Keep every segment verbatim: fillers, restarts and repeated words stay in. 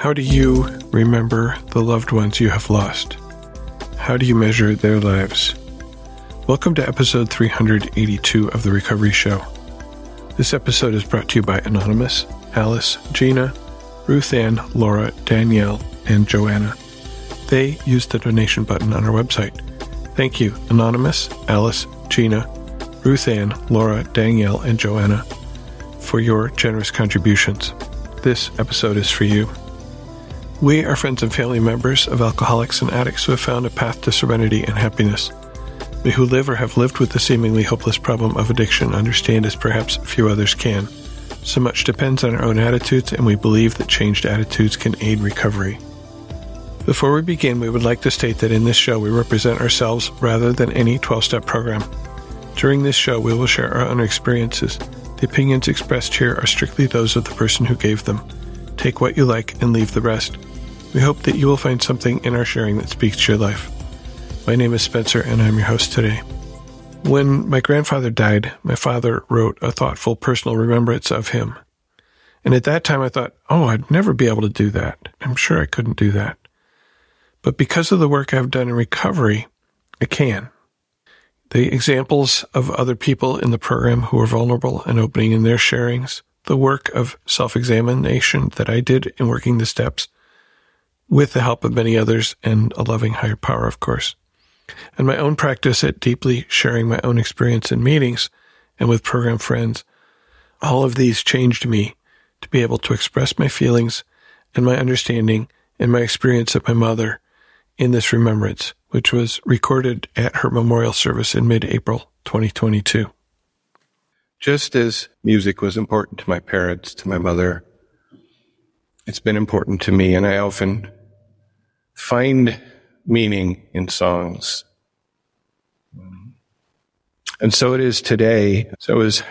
How do you remember the loved ones you have lost? How do you measure their lives? Welcome to episode three hundred eighty-two of The Recovery Show. This episode is brought to you by Anonymous, Alice, Gina, Ruth Ann, Laura, Danielle, and Joanna. They use the donation button on our website. Thank you, Anonymous, Alice, Gina, Ruth Ann, Laura, Danielle, and Joanna, for your generous contributions. This episode is for you. We are friends and family members of alcoholics and addicts who have found a path to serenity and happiness. We who live or have lived with the seemingly hopeless problem of addiction understand as perhaps few others can. So much depends on our own attitudes, and we believe that changed attitudes can aid recovery. Before we begin, we would like to state that in this show we represent ourselves rather than any twelve-step program. During this show, we will share our own experiences. The opinions expressed here are strictly those of the person who gave them. Take what you like and leave the rest. We hope that you will find something in our sharing that speaks to your life. My name is Spencer, and I'm your host today. When my grandfather died, my father wrote a thoughtful personal remembrance of him. And at that time I thought, oh, I'd never be able to do that. I'm sure I couldn't do that. But because of the work I've done in recovery, I can. The examples of other people in the program who are vulnerable and opening in their sharings, the work of self-examination that I did in working the steps, with the help of many others and a loving higher power, of course. And my own practice at deeply sharing my own experience in meetings and with program friends, all of these changed me to be able to express my feelings and my understanding and my experience of my mother in this remembrance, which was recorded at her memorial service in mid-April twenty twenty-two. Just as music was important to my parents, to my mother, it's been important to me, and I often find meaning in songs. And so it is today. So I was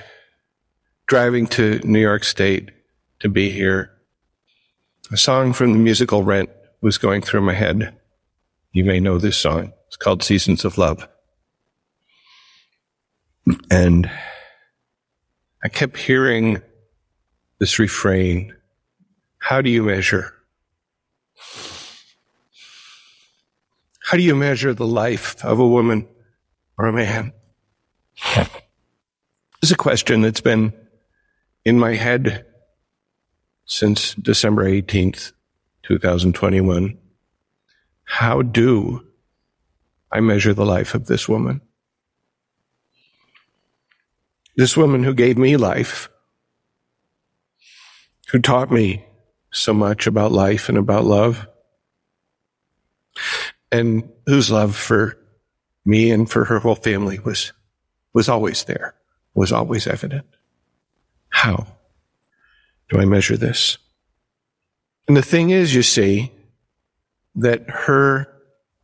driving to New York State to be here. A song from the musical Rent was going through my head. You may know this song. It's called Seasons of Love. And I kept hearing this refrain, how do you measure? How do you measure the life of a woman or a man? It's a question that's been in my head since December eighteenth, twenty twenty-one. How do I measure the life of this woman? This woman who gave me life, who taught me so much about life and about love, and whose love for me and for her whole family was was always there, was always evident. How do I measure this? And the thing is, you see, that her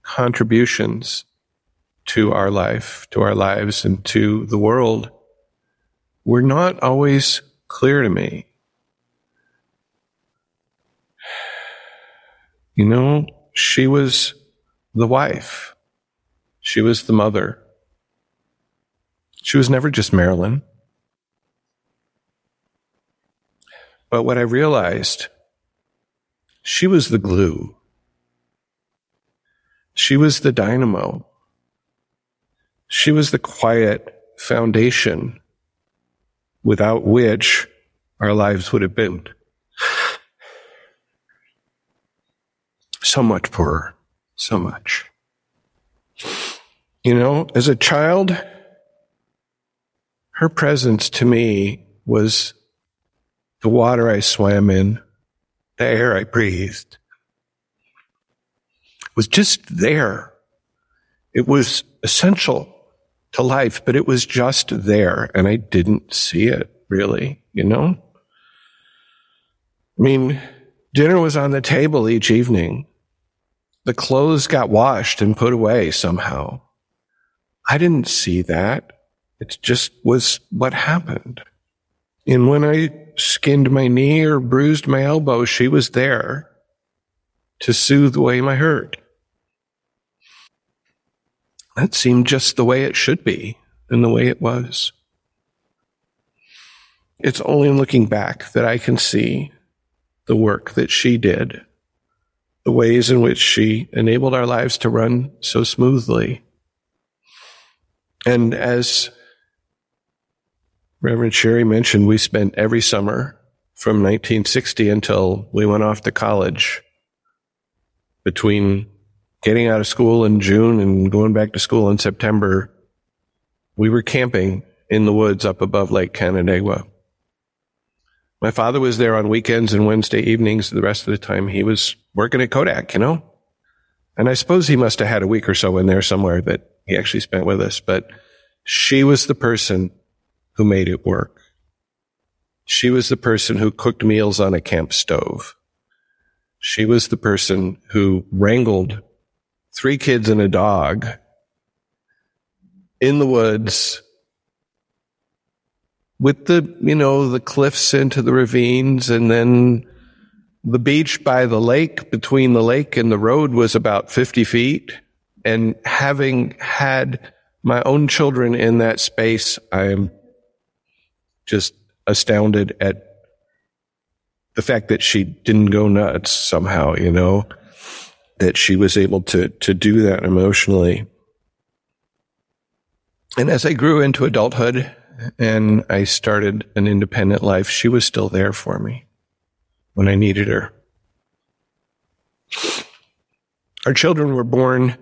contributions to our life, to our lives, and to the world were not always clear to me. You know, she was the wife. She was the mother. She was never just Marilyn. But what I realized, she was the glue. She was the dynamo. She was the quiet foundation without which our lives would have been so much poorer. So much. You know, as a child, her presence to me was the water I swam in, the air I breathed. It was just there. It was essential to life, but it was just there, and I didn't see it, really, you know? I mean, dinner was on the table each evening. The clothes got washed and put away somehow. I didn't see that. It just was what happened. And when I skinned my knee or bruised my elbow, she was there to soothe away my hurt. That seemed just the way it should be and the way it was. It's only looking back that I can see the work that she did the ways in which she enabled our lives to run so smoothly. And as Reverend Sherry mentioned, we spent every summer from nineteen sixty until we went off to college, between getting out of school in June and going back to school in September, we were camping in the woods up above Lake Canandaigua. My father was there on weekends and Wednesday evenings. The rest of the time he was working at Kodak, you know? And I suppose he must have had a week or so in there somewhere that he actually spent with us. But she was the person who made it work. She was the person who cooked meals on a camp stove. She was the person who wrangled three kids and a dog in the woods with the, you know, the cliffs into the ravines, and then the beach by the lake, between the lake and the road, was about fifty feet. And having had my own children in that space, I'm just astounded at the fact that she didn't go nuts somehow, you know, that she was able to, to do that emotionally. And as I grew into adulthood and I started an independent life, she was still there for me when I needed her. Our children were born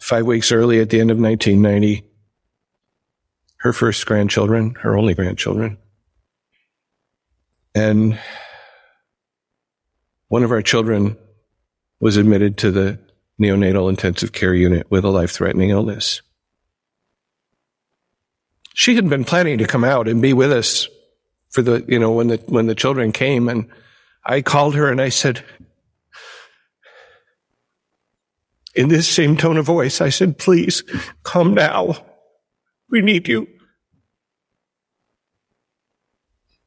five weeks early at the end of nineteen ninety. Her first grandchildren, her only grandchildren. And one of our children was admitted to the neonatal intensive care unit with a life-threatening illness. She had been planning to come out and be with us for the, you know, when the, when the children came, and I called her and I said, in this same tone of voice, I said, please come now. We need you.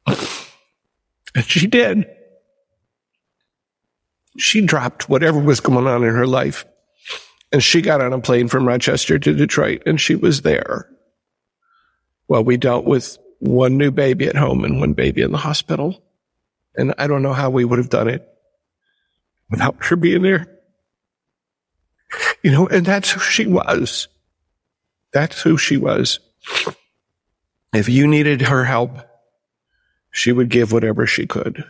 And she did. She dropped whatever was going on in her life, and she got on a plane from Rochester to Detroit, and she was there. Well, we dealt with one new baby at home and one baby in the hospital, and I don't know how we would have done it without her being there. You know, and that's who she was. That's who she was. If you needed her help, she would give whatever she could.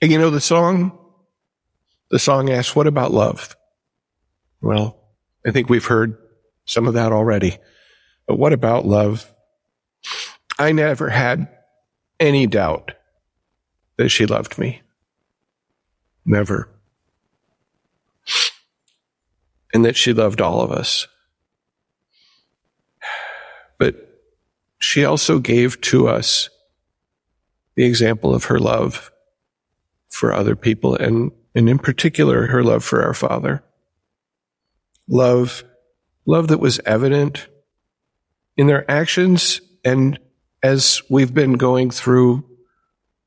And you know, the song, the song asks, what about love? Well, I think we've heard some of that already. But what about love? I never had any doubt that she loved me. Never. And that she loved all of us. But she also gave to us the example of her love for other people, and, and in particular, her love for our Father. Love, love that was evident in their actions, and as we've been going through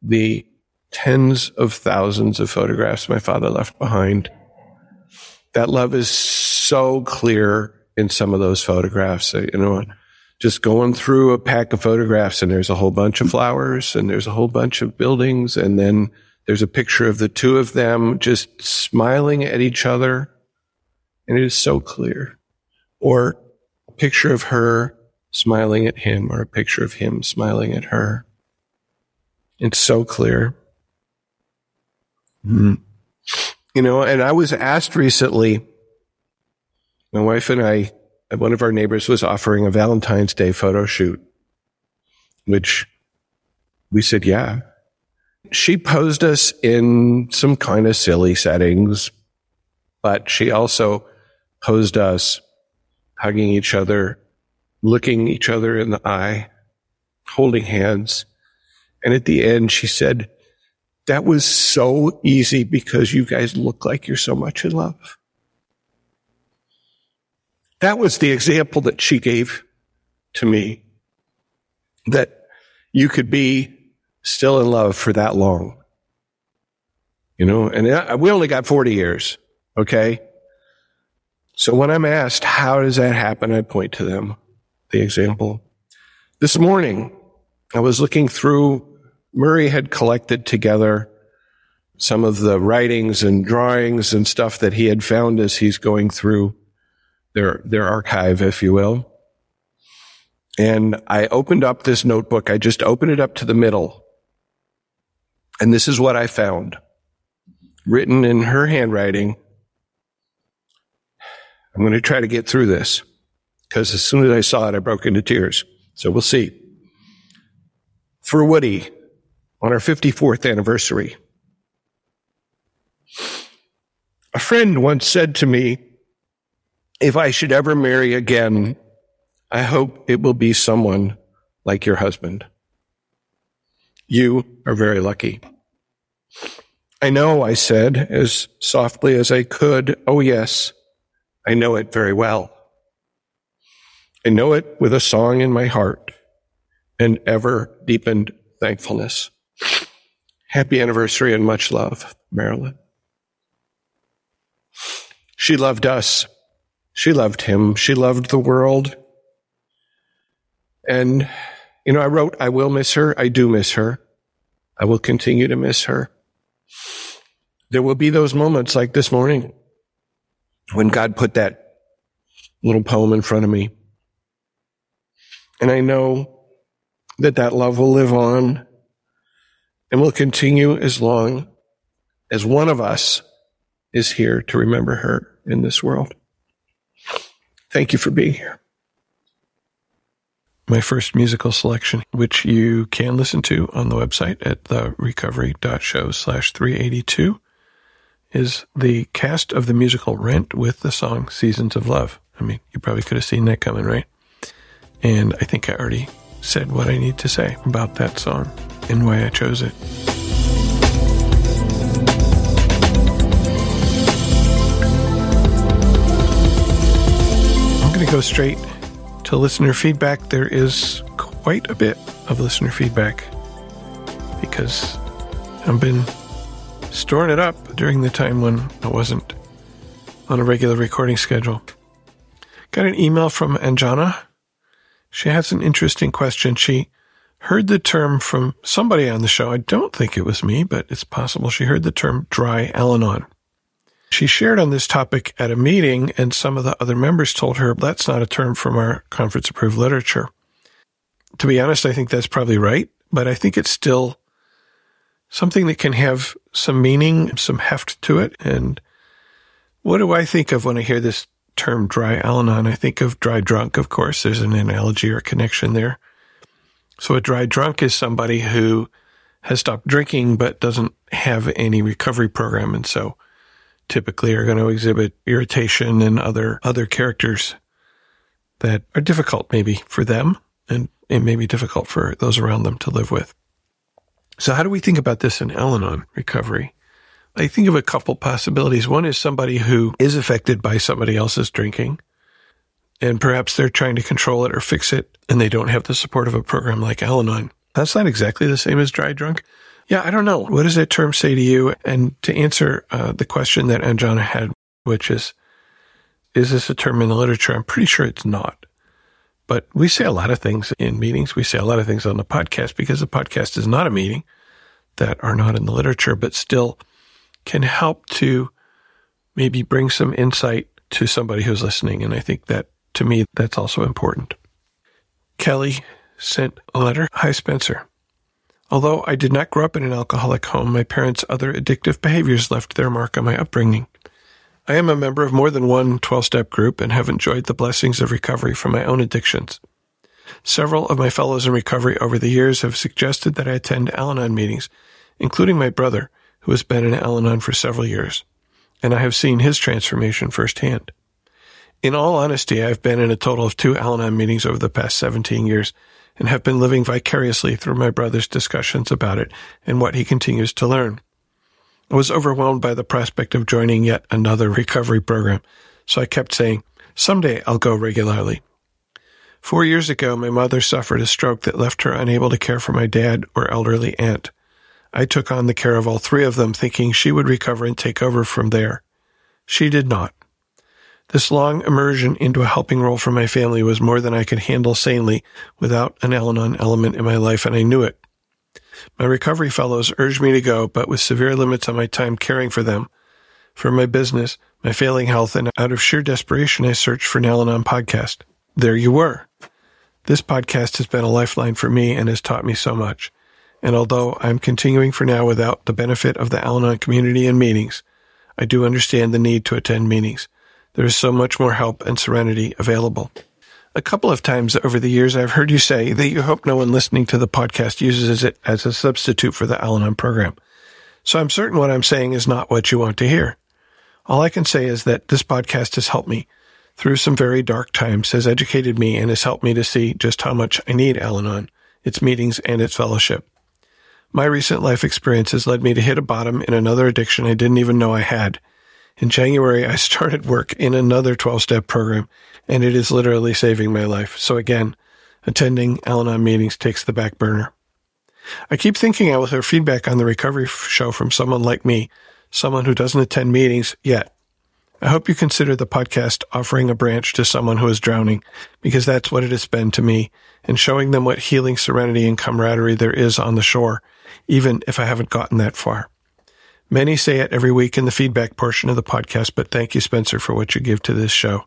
the tens of thousands of photographs my father left behind, that love is so clear in some of those photographs. You know, just going through a pack of photographs, and there's a whole bunch of flowers, and there's a whole bunch of buildings, and then there's a picture of the two of them just smiling at each other. And it is so clear. Or a picture of her smiling at him, or a picture of him smiling at her. It's so clear. Mm. You know, and I was asked recently, my wife and I, one of our neighbors was offering a Valentine's Day photo shoot, which we said, yeah. She posed us in some kind of silly settings, but she also posed us hugging each other, looking each other in the eye, holding hands. And at the end, she said, that was so easy because you guys look like you're so much in love. That was the example that she gave to me, that you could be still in love for that long. You know, and we only got forty years, okay? So when I'm asked, how does that happen, I point to them, the example. This morning, I was looking through, Murray had collected together some of the writings and drawings and stuff that he had found as he's going through their their archive, if you will. And I opened up this notebook. I just opened it up to the middle. And this is what I found, written in her handwriting. I'm going to try to get through this, because as soon as I saw it, I broke into tears. So we'll see. For Woody, on our fifty-fourth anniversary, a friend once said to me, if I should ever marry again, I hope it will be someone like your husband. You are very lucky. I know, I said as softly as I could. Oh, yes, I know it very well. I know it with a song in my heart and ever-deepened thankfulness. Happy anniversary and much love, Marilyn. She loved us. She loved him. She loved the world. And, you know, I wrote, I will miss her. I do miss her. I will continue to miss her. There will be those moments like this morning when God put that little poem in front of me. And I know that that love will live on and will continue as long as one of us is here to remember her in this world. Thank you for being here. My first musical selection, which you can listen to on the website at the recovery dot show slash three eighty-two, is the cast of the musical Rent with the song Seasons of Love. I mean, you probably could have seen that coming, right? And I think I already said what I need to say about that song and why I chose it. I'm going to go straight to listener feedback. There is quite a bit of listener feedback because I've been storing it up during the time when I wasn't on a regular recording schedule. Got an email from Anjana. She has an interesting question. She heard the term from somebody on the show. I don't think it was me, but it's possible she heard the term dry Al-Anon. She shared on this topic at a meeting, and some of the other members told her that's not a term from our conference-approved literature. To be honest, I think that's probably right, but I think it's still something that can have some meaning, some heft to it. And what do I think of when I hear this term dry Al-Anon? I think of dry drunk, of course. There's an analogy or connection there. So a dry drunk is somebody who has stopped drinking but doesn't have any recovery program, and so typically are going to exhibit irritation and other other characters that are difficult maybe for them, and it may be difficult for those around them to live with. So how do we think about this in Al-Anon recovery? I think of a couple possibilities. One is somebody who is affected by somebody else's drinking, and perhaps they're trying to control it or fix it, and they don't have the support of a program like Al-Anon. That's not exactly the same as dry drunk. Yeah, I don't know. What does that term say to you? And to answer uh, the question that Anjana had, which is, is this a term in the literature? I'm pretty sure it's not. But we say a lot of things in meetings. We say a lot of things on the podcast because the podcast is not a meeting, that are not in the literature, but still can help to maybe bring some insight to somebody who's listening. And I think that, to me, that's also important. Kelly sent a letter. Hi, Spencer. Although I did not grow up in an alcoholic home, my parents' other addictive behaviors left their mark on my upbringing. I am a member of more than one twelve-step group and have enjoyed the blessings of recovery from my own addictions. Several of my fellows in recovery over the years have suggested that I attend Al-Anon meetings, including my brother, who has been in Al-Anon for several years, and I have seen his transformation firsthand. In all honesty, I have been in a total of two Al-Anon meetings over the past seventeen years, and have been living vicariously through my brother's discussions about it and what he continues to learn. I was overwhelmed by the prospect of joining yet another recovery program, so I kept saying, someday I'll go regularly. Four years ago, my mother suffered a stroke that left her unable to care for my dad or elderly aunt. I took on the care of all three of them, thinking she would recover and take over from there. She did not. This long immersion into a helping role for my family was more than I could handle sanely without an Al-Anon element in my life, and I knew it. My recovery fellows urged me to go, but with severe limits on my time caring for them, for my business, my failing health, and out of sheer desperation, I searched for an Al-Anon podcast. There you were. This podcast has been a lifeline for me and has taught me so much. And although I'm continuing for now without the benefit of the Al-Anon community and meetings, I do understand the need to attend meetings. There is so much more help and serenity available. A couple of times over the years, I've heard you say that you hope no one listening to the podcast uses it as a substitute for the Al-Anon program. So I'm certain what I'm saying is not what you want to hear. All I can say is that this podcast has helped me through some very dark times, has educated me, and has helped me to see just how much I need Al-Anon, its meetings, and its fellowship. My recent life experiences led me to hit a bottom in another addiction I didn't even know I had. In January, I started work in another twelve-step program, and it is literally saving my life. So again, attending Al-Anon meetings takes the back burner. I keep thinking I will hear feedback on the recovery show from someone like me, someone who doesn't attend meetings yet. I hope you consider the podcast offering a branch to someone who is drowning, because that's what it has been to me, and showing them what healing serenity and camaraderie there is on the shore, even if I haven't gotten that far. Many say it every week in the feedback portion of the podcast, but thank you, Spencer, for what you give to this show.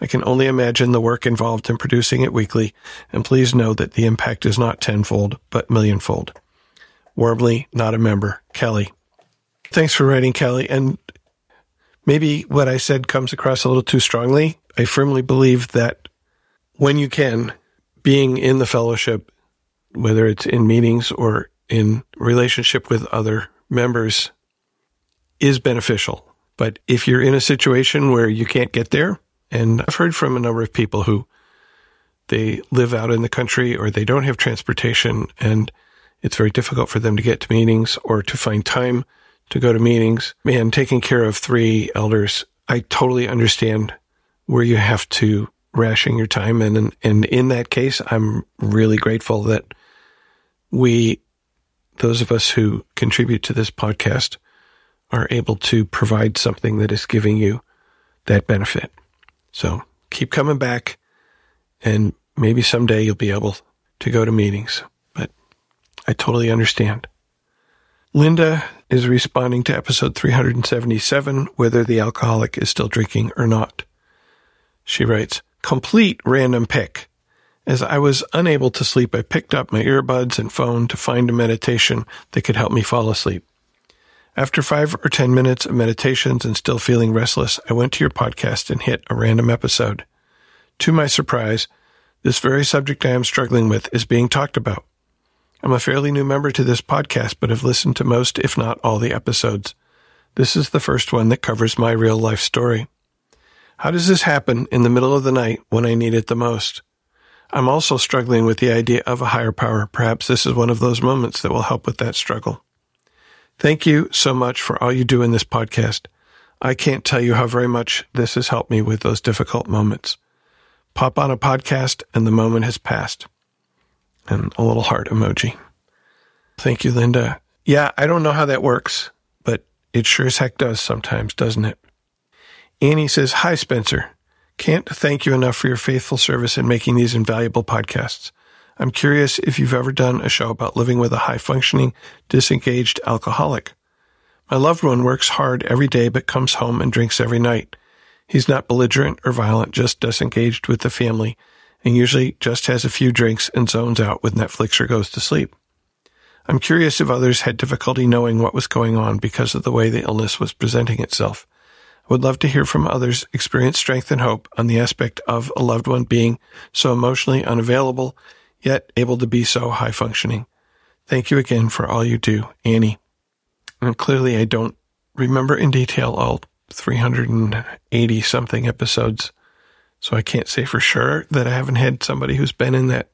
I can only imagine the work involved in producing it weekly, and please know that the impact is not tenfold, but millionfold. Warmly, not a member, Kelly. Thanks for writing, Kelly, and maybe what I said comes across a little too strongly. I firmly believe that when you can, being in the fellowship, whether it's in meetings or in relationship with other members, is beneficial. But if you're in a situation where you can't get there, and I've heard from a number of people who they live out in the country or they don't have transportation and it's very difficult for them to get to meetings or to find time to go to meetings, man, taking care of three elders, I totally understand where you have to ration your time. And, and in that case, I'm really grateful that we, those of us who contribute to this podcast, are able to provide something that is giving you that benefit. So keep coming back, and maybe someday you'll be able to go to meetings. But I totally understand. Linda is responding to episode three hundred seventy-seven, whether the alcoholic is still drinking or not. She writes, complete random pick. As I was unable to sleep, I picked up my earbuds and phone to find a meditation that could help me fall asleep. After five or ten minutes of meditations and still feeling restless, I went to your podcast and hit a random episode. To my surprise, this very subject I am struggling with is being talked about. I'm a fairly new member to this podcast, but have listened to most, if not all, the episodes. This is the first one that covers my real life story. How does this happen in the middle of the night when I need it the most? I'm also struggling with the idea of a higher power. Perhaps this is one of those moments that will help with that struggle. Thank you so much for all you do in this podcast. I can't tell you how very much this has helped me with those difficult moments. Pop on a podcast and the moment has passed. And a little heart emoji. Thank you, Linda. Yeah, I don't know how that works, but it sure as heck does sometimes, doesn't it? Annie says, hi, Spencer. Can't thank you enough for your faithful service in making these invaluable podcasts. I'm curious if you've ever done a show about living with a high-functioning, disengaged alcoholic. My loved one works hard every day but comes home and drinks every night. He's not belligerent or violent, just disengaged with the family, and usually just has a few drinks and zones out with Netflix or goes to sleep. I'm curious if others had difficulty knowing what was going on because of the way the illness was presenting itself. I would love to hear from others experience strength and hope on the aspect of a loved one being so emotionally unavailable, yet able to be so high-functioning. Thank you again for all you do, Annie. And clearly I don't remember in detail all three hundred eighty-something episodes, so I can't say for sure that I haven't had somebody who's been in that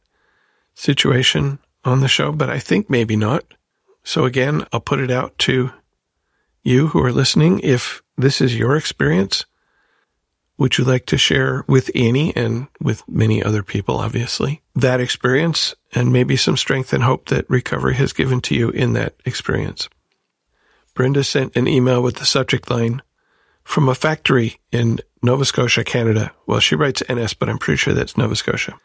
situation on the show, but I think maybe not. So again, I'll put it out to you who are listening. If this is your experience, would you like to share with Annie and with many other people, obviously, that experience and maybe some strength and hope that recovery has given to you in that experience? Brenda sent an email with the subject line, from a factory in Nova Scotia, Canada. Well, she writes N S, but I'm pretty sure that's Nova Scotia.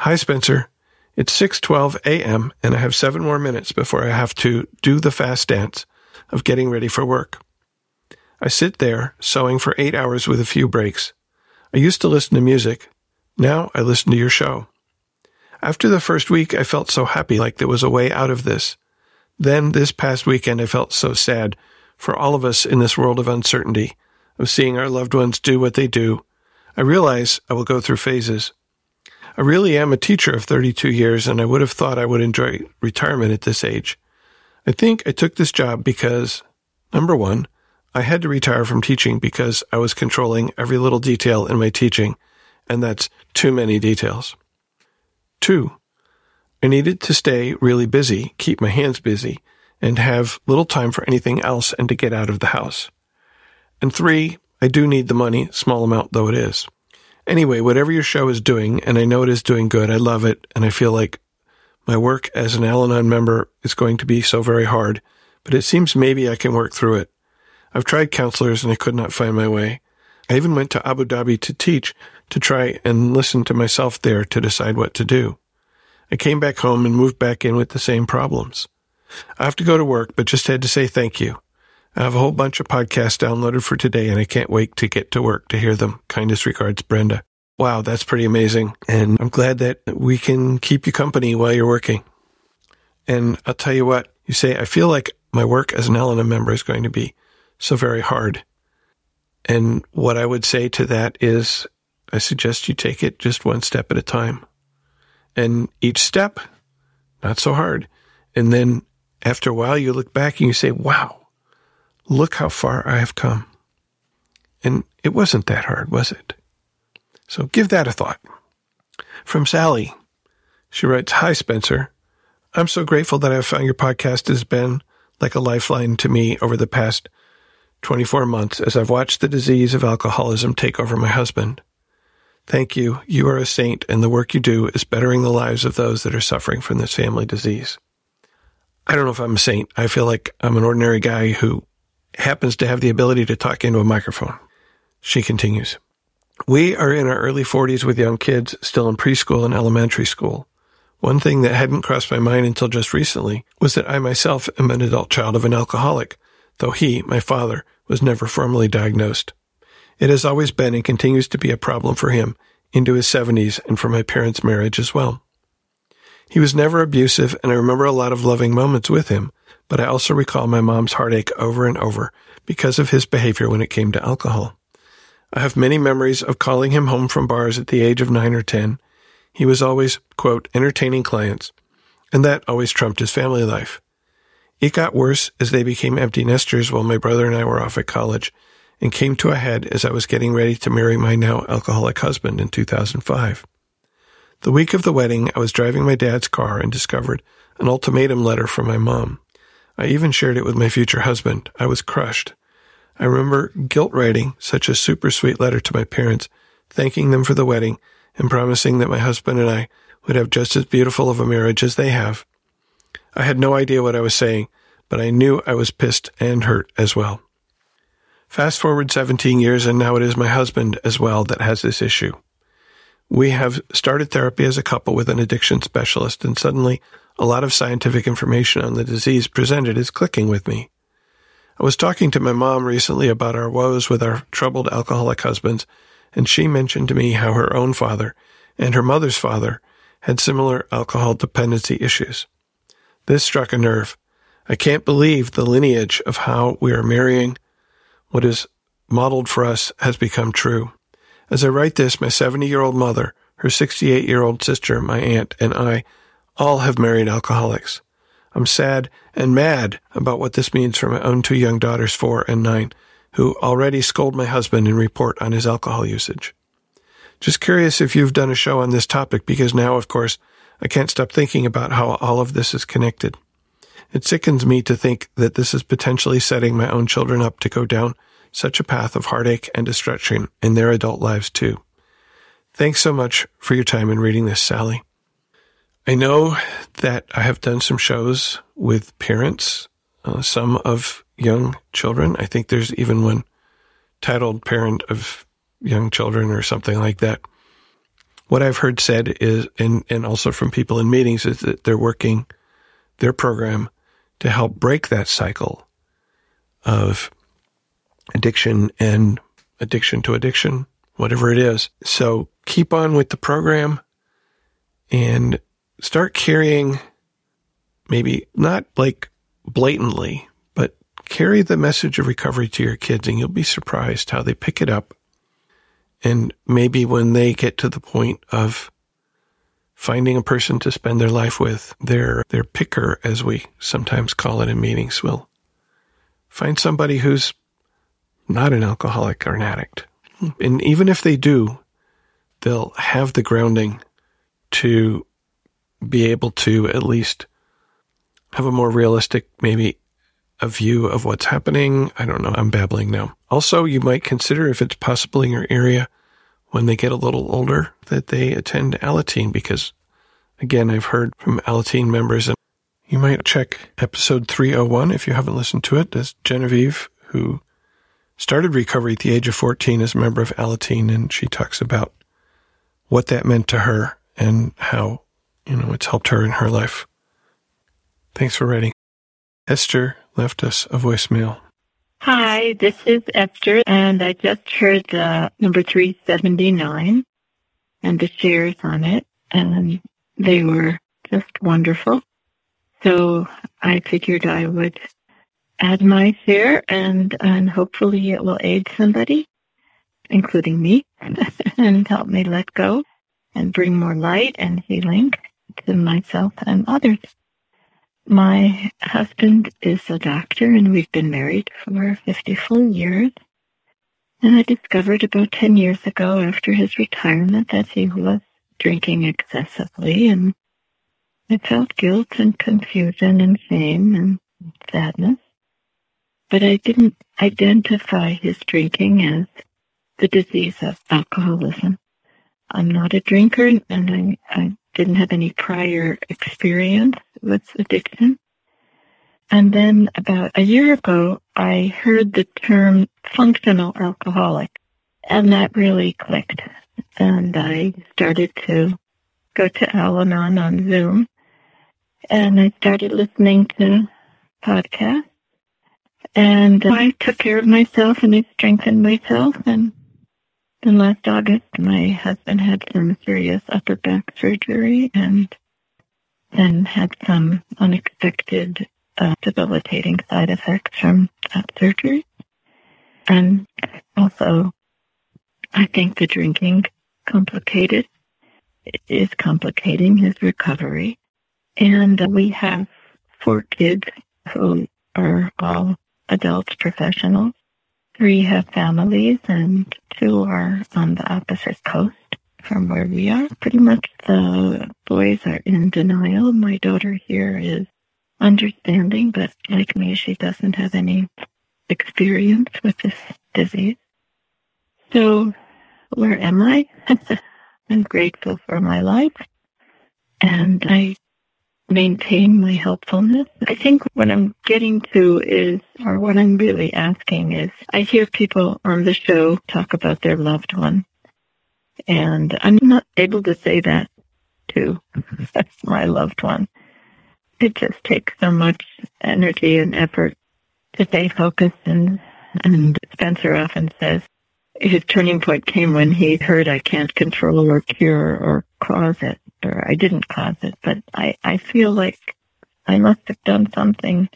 Hi, Spencer. It's six twelve a.m., and I have seven more minutes before I have to do the fast dance of getting ready for work. I sit there, sewing for eight hours with a few breaks. I used to listen to music. Now I listen to your show. After the first week, I felt so happy, like there was a way out of this. Then, this past weekend, I felt so sad for all of us in this world of uncertainty, of seeing our loved ones do what they do. I realize I will go through phases. I really am a teacher of thirty-two years, and I would have thought I would enjoy retirement at this age. I think I took this job because, number one, I had to retire from teaching because I was controlling every little detail in my teaching, and that's too many details. Two, I needed to stay really busy, keep my hands busy, and have little time for anything else and to get out of the house. And three, I do need the money, small amount though it is. Anyway, whatever your show is doing, and I know it is doing good, I love it, and I feel like my work as an Al-Anon member is going to be so very hard, but it seems maybe I can work through it. I've tried counselors, and I could not find my way. I even went to Abu Dhabi to teach, to try and listen to myself there to decide what to do. I came back home and moved back in with the same problems. I have to go to work, but just had to say thank you. I have a whole bunch of podcasts downloaded for today, and I can't wait to get to work to hear them. Kindest regards, Brenda. Wow, that's pretty amazing. And I'm glad that we can keep you company while you're working. And I'll tell you what, you say, I feel like my work as an Al-Anon member is going to be so very hard. And what I would say to that is, I suggest you take it just one step at a time. And each step, not so hard. And then after a while, you look back and you say, wow. Look how far I have come. And it wasn't that hard, was it? So give that a thought. From Sally, she writes, Hi, Spencer. I'm so grateful that I have found your podcast has been like a lifeline to me over the past twenty-four months as I've watched the disease of alcoholism take over my husband. Thank you. You are a saint, and the work you do is bettering the lives of those that are suffering from this family disease. I don't know if I'm a saint. I feel like I'm an ordinary guy who happens to have the ability to talk into a microphone. She continues, We are in our early forties with young kids still in preschool and elementary school. One thing that hadn't crossed my mind until just recently was that I myself am an adult child of an alcoholic, though he, my father, was never formally diagnosed. It has always been and continues to be a problem for him into his seventies and for my parents' marriage as well. He was never abusive, and I remember a lot of loving moments with him, but I also recall my mom's heartache over and over because of his behavior when it came to alcohol. I have many memories of calling him home from bars at the age of nine or ten. He was always, quote, entertaining clients, and that always trumped his family life. It got worse as they became empty nesters while my brother and I were off at college, and came to a head as I was getting ready to marry my now alcoholic husband in two thousand five. The week of the wedding, I was driving my dad's car and discovered an ultimatum letter from my mom. I even shared it with my future husband. I was crushed. I remember guilt writing such a super sweet letter to my parents, thanking them for the wedding and promising that my husband and I would have just as beautiful of a marriage as they have. I had no idea what I was saying, but I knew I was pissed and hurt as well. Fast forward seventeen years, and now it is my husband as well that has this issue. We have started therapy as a couple with an addiction specialist, and suddenly a lot of scientific information on the disease presented is clicking with me. I was talking to my mom recently about our woes with our troubled alcoholic husbands, and she mentioned to me how her own father and her mother's father had similar alcohol dependency issues. This struck a nerve. I can't believe the lineage of how we are marrying what is modeled for us has become true. As I write this, my seventy-year-old mother, her sixty-eight-year-old sister, my aunt, and I all have married alcoholics. I'm sad and mad about what this means for my own two young daughters, four and nine, who already scold my husband and report on his alcohol usage. Just curious if you've done a show on this topic, because now, of course, I can't stop thinking about how all of this is connected. It sickens me to think that this is potentially setting my own children up to go down such a path of heartache and destruction in their adult lives, too. Thanks so much for your time in reading this, Sally. I know that I have done some shows with parents, uh, some of young children. I think there's even one titled parent of young children or something like that. What I've heard said is, and, and also from people in meetings, is that they're working their program to help break that cycle of addiction and addiction to addiction, whatever it is. So keep on with the program and start carrying, maybe not like blatantly, but carry the message of recovery to your kids, and you'll be surprised how they pick it up. And maybe when they get to the point of finding a person to spend their life with, their their picker, as we sometimes call it in meetings, will find somebody who's not an alcoholic or an addict. And even if they do, they'll have the grounding to be able to at least have a more realistic, maybe, a view of what's happening. I don't know. I'm babbling now. Also, you might consider, if it's possible in your area, when they get a little older, that they attend Alateen, because, again, I've heard from Alateen members, and you might check episode three oh one if you haven't listened to it. That's Genevieve, who started recovery at the age of fourteen as a member of Alateen, and she talks about what that meant to her and how, you know, it's helped her in her life. Thanks for writing. Esther left us a voicemail. Hi, this is Esther, and I just heard uh, number three seventy-nine and the shares on it, and they were just wonderful. So I figured I would add my share, and, and hopefully it will aid somebody, including me, and help me let go and bring more light and healing to myself and others. My husband is a doctor, and we've been married for fifty full years. And I discovered about ten years ago, after his retirement, that he was drinking excessively, and I felt guilt and confusion and shame and sadness. But I didn't identify his drinking as the disease of alcoholism. I'm not a drinker, and I, I didn't have any prior experience with addiction. And then about a year ago, I heard the term functional alcoholic, and that really clicked. And I started to go to Al-Anon on Zoom, and I started listening to podcasts. And I took care of myself, and I strengthened myself. And then last August, my husband had some serious upper back surgery, and then had some unexpected uh, debilitating side effects from that surgery. And also, I think the drinking complicated, it is complicating his recovery. And uh, we have four kids who are all adults, professionals. Three have families, and two are on the opposite coast from where we are. Pretty much the boys are in denial. My daughter here is understanding, but like me, she doesn't have any experience with this disease. So where am I? I'm grateful for my life, and I maintain my helpfulness. I think what I'm getting to is, or what I'm really asking is, I hear people on the show talk about their loved one, and I'm not able to say that to that's my loved one. It just takes so much energy and effort to stay focused, and, and Spencer often says his turning point came when he heard, I can't control or cure or cause it. Or I didn't cause it, but I, I feel like I must have done something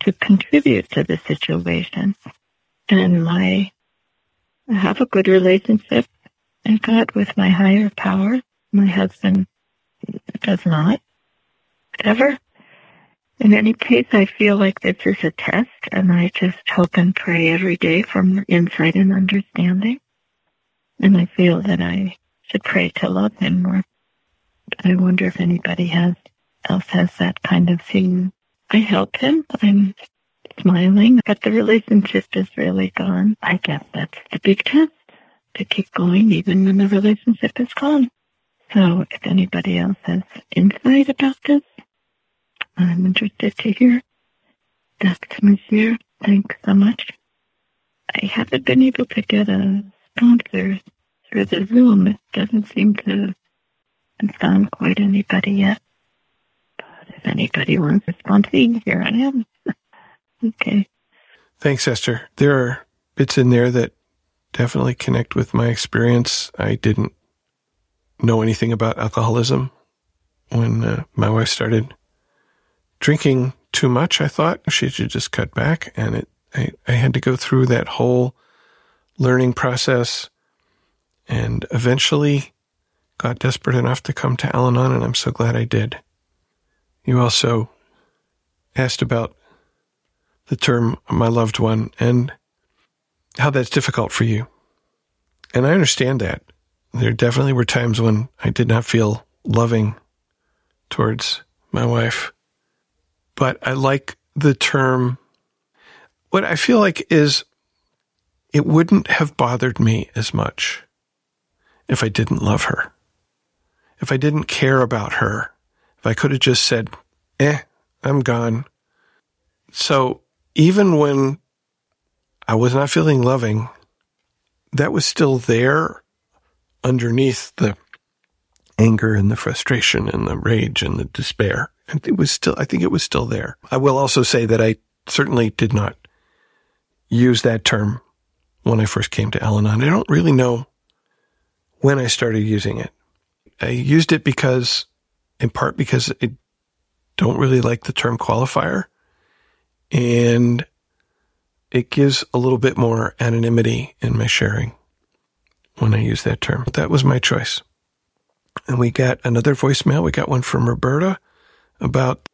to contribute to the situation. And my, I have a good relationship, thank God, with my higher power. My husband does not, ever. In any case, I feel like this is a test, and I just hope and pray every day from insight and understanding. And I feel that I should pray to love him more. I wonder if anybody has, else has that kind of thing. I help him. I'm smiling, but the relationship is really gone. I guess that's the big test, to keep going even when the relationship is gone. So if anybody else has insight about this, I'm interested to hear. That's my share. Thanks so much. I haven't been able to get a sponsor through the Zoom. It doesn't seem to have found quite anybody yet. But if anybody wants a sponsor, here I am. Okay. Thanks, Esther. There are bits in there that definitely connect with my experience. I didn't know anything about alcoholism when uh, my wife started drinking too much. I thought she should just cut back, and it I, I had to go through that whole learning process and eventually got desperate enough to come to Al-Anon, and I'm so glad I did. You also asked about the term my loved one and how that's difficult for you. And I understand that. There definitely were times when I did not feel loving towards my wife. But I like the term. What I feel like is it wouldn't have bothered me as much if I didn't love her, if I didn't care about her, if I could have just said, eh, I'm gone. So even when I was not feeling loving, that was still there underneath the anger and the frustration and the rage and the despair. And it was still, I think it was still there. I will also say that I certainly did not use that term when I first came to Al-Anon. I don't really know when I started using it. I used it because, in part because I don't really like the term qualifier, and it gives a little bit more anonymity in my sharing when I use that term. But that was my choice. And we got another voicemail. We got one from Roberta about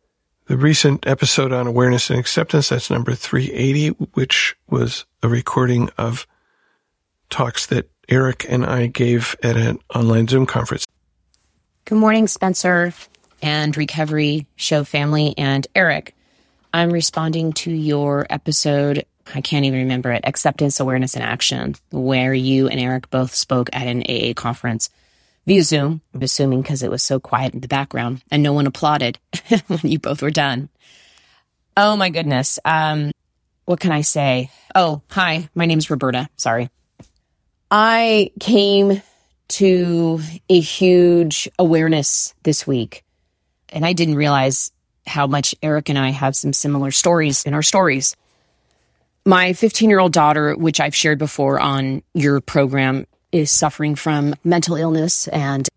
the recent episode on awareness and acceptance. That's number three eighty, which was a recording of talks that Eric and I gave at an online Zoom conference. Good morning, Spencer and Recovery Show family and Eric. I'm responding to your episode, I can't even remember it, Acceptance, Awareness, and Action, where you and Eric both spoke at an A A conference via Zoom, I'm assuming because it was so quiet in the background and no one applauded when you both were done. Oh, my goodness. Um, what can I say? Oh, hi. My name's Roberta. Sorry. I came to a huge awareness this week, and I didn't realize how much Eric and I have some similar stories in our stories. My fifteen-year-old daughter, which I've shared before on your program, is suffering from mental illness and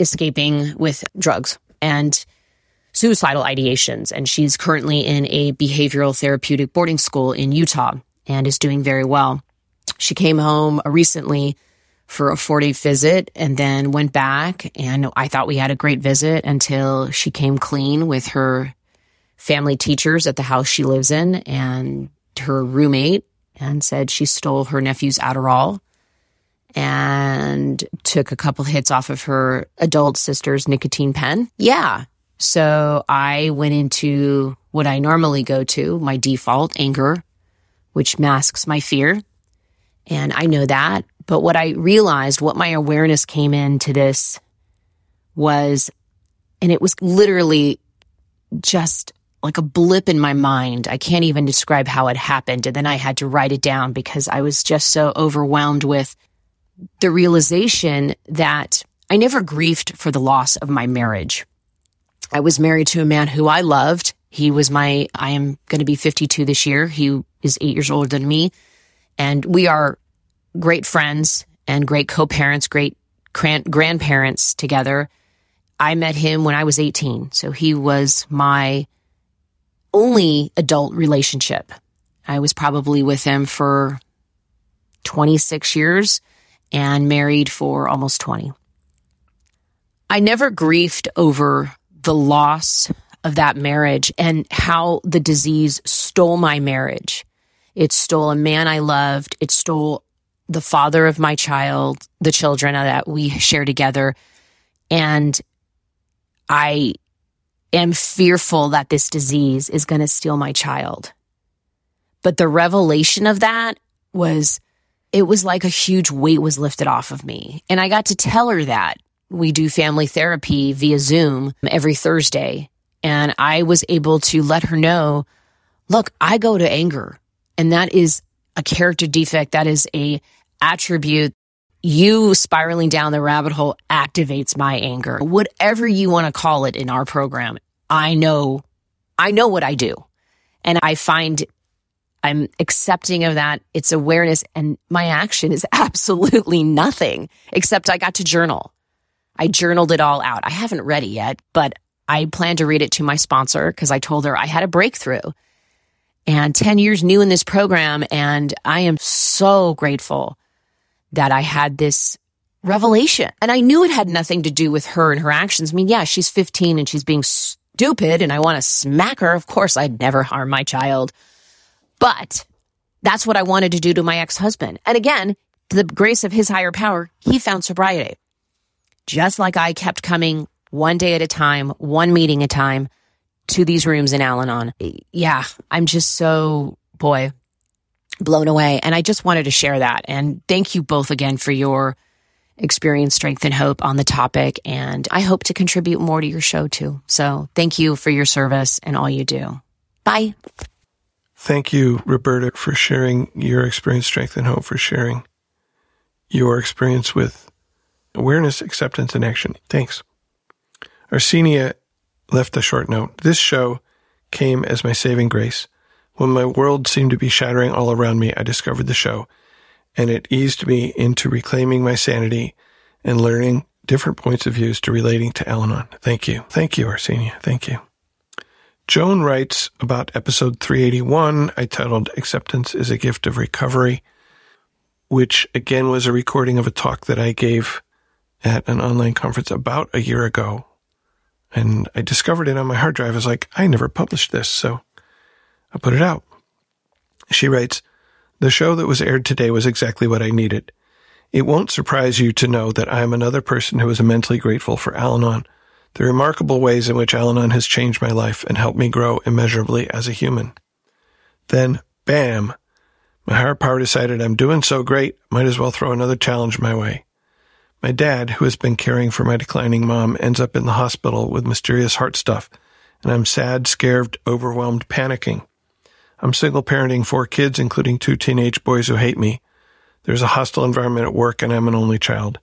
escaping with drugs and suicidal ideations. And she's currently in a behavioral therapeutic boarding school in Utah and is doing very well. She came home recently for a four-day visit and then went back. And I thought we had a great visit until she came clean with her family teachers at the house she lives in and her roommate, and said she stole her nephew's Adderall and took a couple hits off of her adult sister's nicotine pen. Yeah. So I went into what I normally go to, my default anger, which masks my fear. And I know that. But what I realized, what my awareness came into this was, and it was literally just like a blip in my mind. I can't even describe how it happened. And then I had to write it down because I was just so overwhelmed with the realization that I never grieved for the loss of my marriage. I was married to a man who I loved. He was my, I am going to be fifty-two this year. He is eight years older than me. And we are great friends and great co-parents, great gran- grandparents together. I met him when I was eighteen. So he was my only adult relationship. I was probably with him for twenty-six years. And married for almost twenty. I never grieved over the loss of that marriage and how the disease stole my marriage. It stole a man I loved. It stole the father of my child, the children that we share together. And I am fearful that this disease is going to steal my child. But the revelation of that was, it was like a huge weight was lifted off of me. And I got to tell her that. We do family therapy via Zoom every Thursday. And I was able to let her know, look, I go to anger. And that is a character defect. That is a attribute. You spiraling down the rabbit hole activates my anger. Whatever you want to call it in our program, I know, I know what I do. And I find I'm accepting of that. It's awareness, and my action is absolutely nothing except I got to journal. I journaled it all out. I haven't read it yet, but I plan to read it to my sponsor because I told her I had a breakthrough. And ten years new in this program, and I am so grateful that I had this revelation. And I knew it had nothing to do with her and her actions. I mean, yeah, she's fifteen and she's being stupid and I want to smack her. Of course, I'd never harm my child. But that's what I wanted to do to my ex-husband. And again, to the grace of his higher power, he found sobriety. Just like I kept coming one day at a time, one meeting at a time, to these rooms in Al-Anon. Yeah, I'm just so, boy, blown away. And I just wanted to share that. And thank you both again for your experience, strength, and hope on the topic. And I hope to contribute more to your show too. So thank you for your service and all you do. Bye. Thank you, Roberta, for sharing your experience, strength, and hope, for sharing your experience with awareness, acceptance, and action. Thanks. Arsenia left a short note. This show came as my saving grace. When my world seemed to be shattering all around me, I discovered the show, and it eased me into reclaiming my sanity and learning different points of views to relating to Al-Anon. Thank you. Thank you, Arsenia. Thank you. Joan writes about episode three eighty-one, I titled Acceptance is a Gift of Recovery, which again was a recording of a talk that I gave at an online conference about a year ago. And I discovered it on my hard drive. I was like, I never published this, so I put it out. She writes, the show that was aired today was exactly what I needed. It won't surprise you to know that I am another person who is immensely grateful for Al-Anon, the remarkable ways in which Al-Anon has changed my life and helped me grow immeasurably as a human. Then, bam, my higher power decided I'm doing so great, might as well throw another challenge my way. My dad, who has been caring for my declining mom, ends up in the hospital with mysterious heart stuff, and I'm sad, scared, overwhelmed, panicking. I'm single parenting four kids, including two teenage boys who hate me. There's a hostile environment at work, and I'm an only child.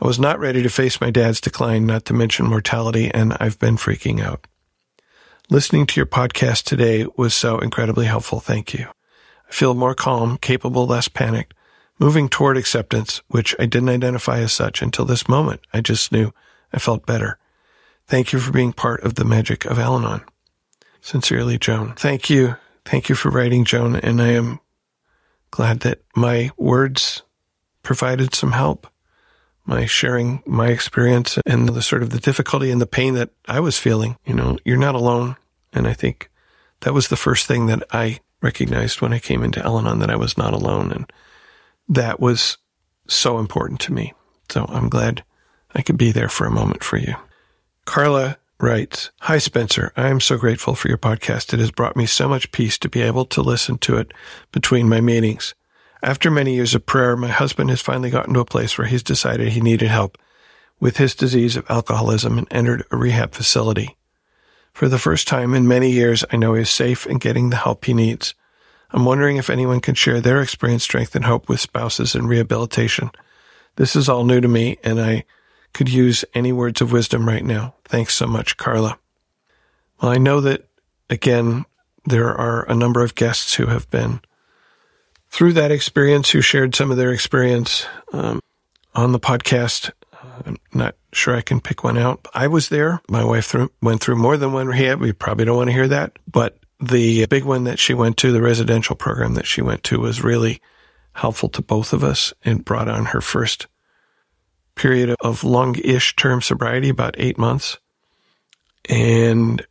I was not ready to face my dad's decline, not to mention mortality, and I've been freaking out. Listening to your podcast today was so incredibly helpful. Thank you. I feel more calm, capable, less panicked, moving toward acceptance, which I didn't identify as such until this moment. I just knew I felt better. Thank you for being part of the magic of Al-Anon. Sincerely, Joan. Thank you. Thank you for writing, Joan, and I am glad that my words provided some help. My sharing my experience and the sort of the difficulty and the pain that I was feeling. You know, you're not alone. And I think that was the first thing that I recognized when I came into Al-Anon, that I was not alone. And that was so important to me. So I'm glad I could be there for a moment for you. Carla writes, hi, Spencer. I am so grateful for your podcast. It has brought me so much peace to be able to listen to it between my meetings. After many years of prayer, my husband has finally gotten to a place where he's decided he needed help with his disease of alcoholism and entered a rehab facility. For the first time in many years, I know he is safe and getting the help he needs. I'm wondering if anyone can share their experience, strength, and hope with spouses and rehabilitation. This is all new to me, and I could use any words of wisdom right now. Thanks so much, Carla. Well, I know that, again, there are a number of guests who have been through that experience, who shared some of their experience um, on the podcast. I'm not sure I can pick one out. I was there. My wife through, went through more than one rehab. We probably don't want to hear that, but the big one that she went to, the residential program that she went to, was really helpful to both of us and brought on her first period of long-ish term sobriety, about eight months, and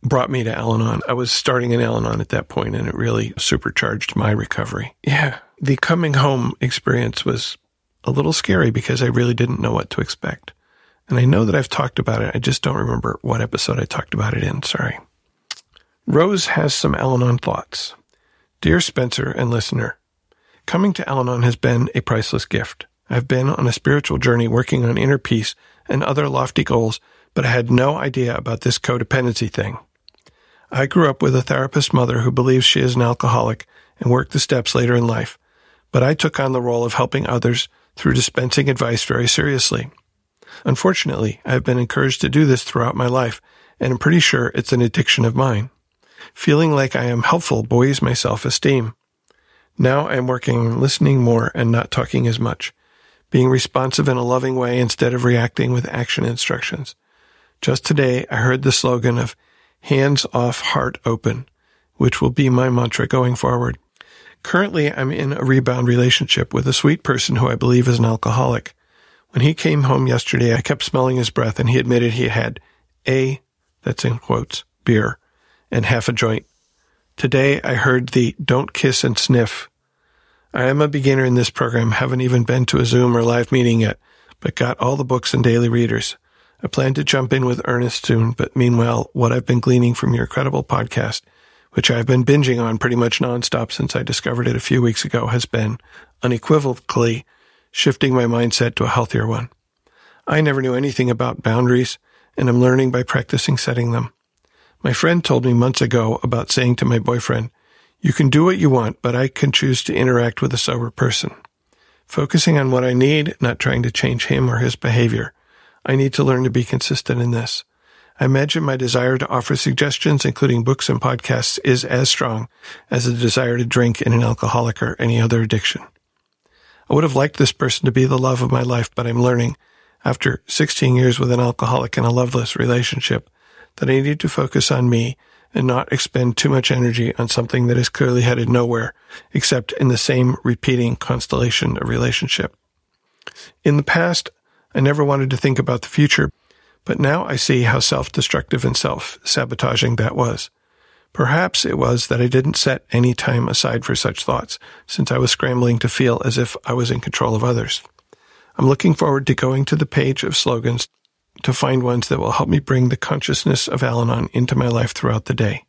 brought me to Al-Anon. I was starting in Al-Anon at that point, and it really supercharged my recovery. Yeah, the coming home experience was a little scary because I really didn't know what to expect. And I know that I've talked about it. I just don't remember what episode I talked about it in. Sorry. Rose has some Al-Anon thoughts. Dear Spencer and listener, coming to Al-Anon has been a priceless gift. I've been on a spiritual journey working on inner peace and other lofty goals, but I had no idea about this codependency thing. I grew up with a therapist mother who believes she is an alcoholic and work the steps later in life, but I took on the role of helping others through dispensing advice very seriously. Unfortunately, I have been encouraged to do this throughout my life, and I'm pretty sure it's an addiction of mine. Feeling like I am helpful buoys my self-esteem. Now I am working on listening more and not talking as much, being responsive in a loving way instead of reacting with action instructions. Just today, I heard the slogan of hands off, heart open, which will be my mantra going forward. Currently, I'm in a rebound relationship with a sweet person who I believe is an alcoholic. When he came home yesterday, I kept smelling his breath, and he admitted he had a, that's in quotes, beer, and half a joint. Today, I heard the don't kiss and sniff. I am a beginner in this program, haven't even been to a Zoom or live meeting yet, but got all the books and daily readers. I plan to jump in with Ernest soon, but meanwhile, what I've been gleaning from your incredible podcast, which I've been binging on pretty much nonstop since I discovered it a few weeks ago, has been unequivocally shifting my mindset to a healthier one. I never knew anything about boundaries, and I'm learning by practicing setting them. My friend told me months ago about saying to my boyfriend, you can do what you want, but I can choose to interact with a sober person. Focusing on what I need, not trying to change him or his behavior. I need to learn to be consistent in this. I imagine my desire to offer suggestions, including books and podcasts, is as strong as the desire to drink in an alcoholic or any other addiction. I would have liked this person to be the love of my life, but I'm learning, after sixteen years with an alcoholic and a loveless relationship, that I need to focus on me and not expend too much energy on something that is clearly headed nowhere, except in the same repeating constellation of relationship. In the past, I never wanted to think about the future, but now I see how self-destructive and self-sabotaging that was. Perhaps it was that I didn't set any time aside for such thoughts, since I was scrambling to feel as if I was in control of others. I'm looking forward to going to the page of slogans to find ones that will help me bring the consciousness of Al-Anon into my life throughout the day.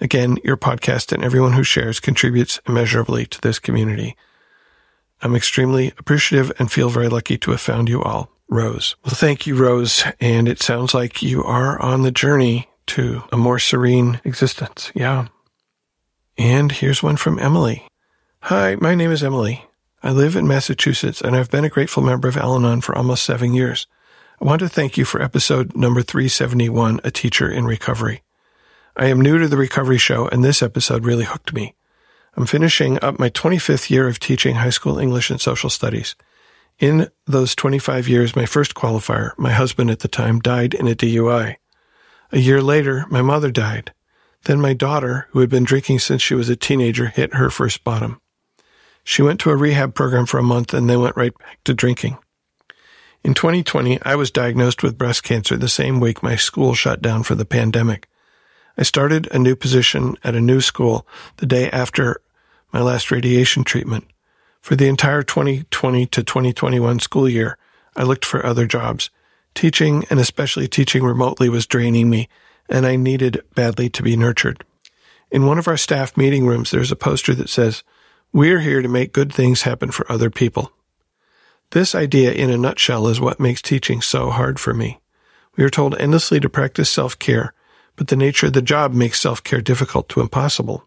Again, your podcast and everyone who shares contributes immeasurably to this community. I'm extremely appreciative and feel very lucky to have found you all. Rose. Well, thank you, Rose. And it sounds like you are on the journey to a more serene existence. Yeah. And here's one from Emily. Hi, my name is Emily. I live in Massachusetts, and I've been a grateful member of Al-Anon for almost seven years. I want to thank you for episode number three seventy-one, A Teacher in Recovery. I am new to The Recovery Show, and this episode really hooked me. I'm finishing up my twenty-fifth year of teaching high school English and social studies. In those twenty-five years, my first qualifier, my husband at the time, died in a D U I. A year later, my mother died. Then my daughter, who had been drinking since she was a teenager, hit her first bottom. She went to a rehab program for a month and then went right back to drinking. In twenty twenty, I was diagnosed with breast cancer the same week my school shut down for the pandemic. I started a new position at a new school the day after my last radiation treatment. For the entire twenty twenty to twenty twenty-one school year, I looked for other jobs. Teaching, and especially teaching remotely, was draining me, and I needed badly to be nurtured. In one of our staff meeting rooms, there's a poster that says, "We're here to make good things happen for other people." This idea, in a nutshell, is what makes teaching so hard for me. We are told endlessly to practice self-care, but the nature of the job makes self-care difficult to impossible.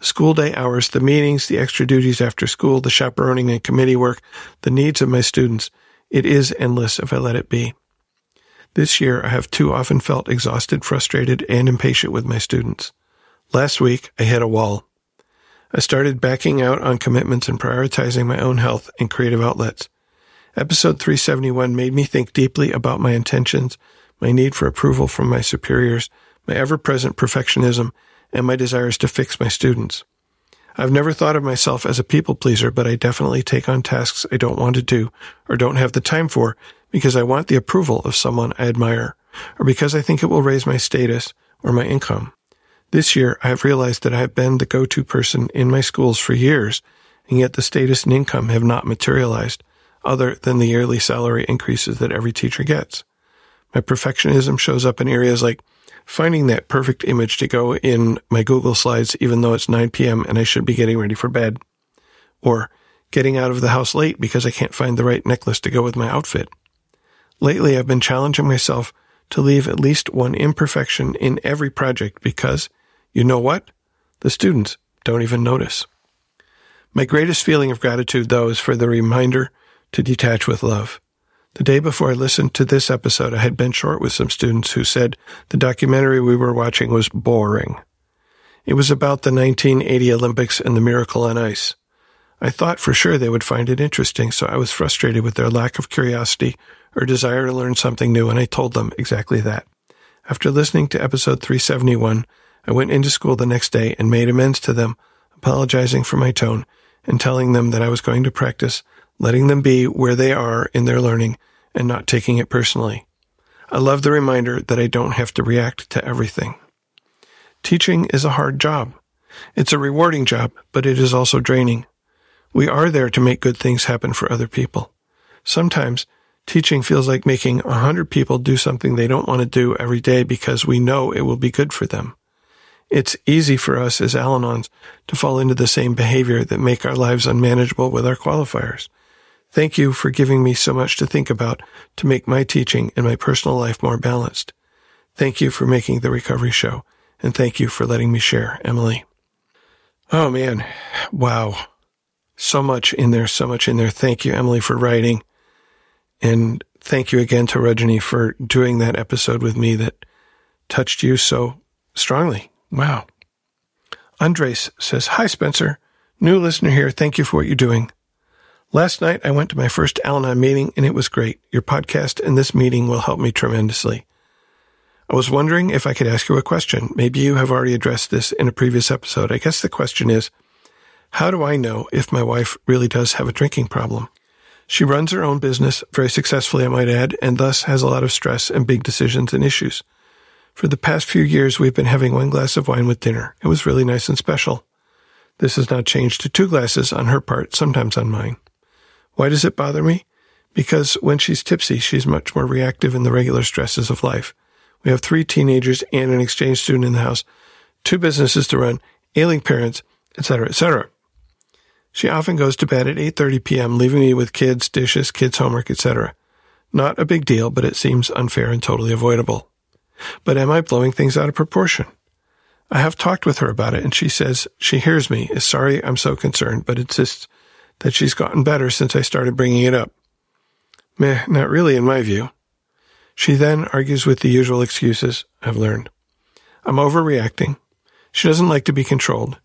The school day hours, the meetings, the extra duties after school, the chaperoning and committee work, the needs of my students. It is endless if I let it be. This year, I have too often felt exhausted, frustrated, and impatient with my students. Last week, I hit a wall. I started backing out on commitments and prioritizing my own health and creative outlets. Episode three seventy-one made me think deeply about my intentions, my need for approval from my superiors, my ever-present perfectionism, and my desires to fix my students. I've never thought of myself as a people pleaser, but I definitely take on tasks I don't want to do or don't have the time for because I want the approval of someone I admire, or because I think it will raise my status or my income. This year, I have realized that I have been the go-to person in my schools for years, and yet the status and income have not materialized, other than the yearly salary increases that every teacher gets. My perfectionism shows up in areas like finding that perfect image to go in my Google Slides even though it's nine p.m. and I should be getting ready for bed. Or getting out of the house late because I can't find the right necklace to go with my outfit. Lately, I've been challenging myself to leave at least one imperfection in every project because, you know what? The students don't even notice. My greatest feeling of gratitude, though, is for the reminder to detach with love. The day before I listened to this episode, I had been short with some students who said the documentary we were watching was boring. It was about the nineteen eighty Olympics and the miracle on ice. I thought for sure they would find it interesting, so I was frustrated with their lack of curiosity or desire to learn something new, and I told them exactly that. After listening to episode three seventy-one, I went into school the next day and made amends to them, apologizing for my tone and telling them that I was going to practice letting them be where they are in their learning and not taking it personally. I love the reminder that I don't have to react to everything. Teaching is a hard job. It's a rewarding job, but it is also draining. We are there to make good things happen for other people. Sometimes teaching feels like making a hundred people do something they don't want to do every day because we know it will be good for them. It's easy for us as Al-Anons to fall into the same behavior that make our lives unmanageable with our qualifiers. Thank you for giving me so much to think about to make my teaching and my personal life more balanced. Thank you for making The Recovery Show, and thank you for letting me share, Emily. Oh, man. Wow. So much in there, so much in there. Thank you, Emily, for writing. And thank you again to Rajani for doing that episode with me that touched you so strongly. Wow. Andres says, "Hi, Spencer. New listener here. Thank you for what you're doing. Last night, I went to my first Al-Anon meeting, and it was great. Your podcast and this meeting will help me tremendously. I was wondering if I could ask you a question. Maybe you have already addressed this in a previous episode. I guess the question is, how do I know if my wife really does have a drinking problem? She runs her own business, very successfully, I might add, and thus has a lot of stress and big decisions and issues. For the past few years, we've been having one glass of wine with dinner. It was really nice and special. This has now changed to two glasses on her part, sometimes on mine. Why does it bother me? Because when she's tipsy, she's much more reactive in the regular stresses of life. We have three teenagers and an exchange student in the house, two businesses to run, ailing parents, et cetera, et cetera. She often goes to bed at eight thirty p.m., leaving me with kids, dishes, kids' homework, et cetera. Not a big deal, but it seems unfair and totally avoidable. But am I blowing things out of proportion? I have talked with her about it, and she says she hears me, is sorry I'm so concerned, but insists that she's gotten better since I started bringing it up. Meh, not really in my view. She then argues with the usual excuses I've learned. I'm overreacting. She doesn't like to be controlled.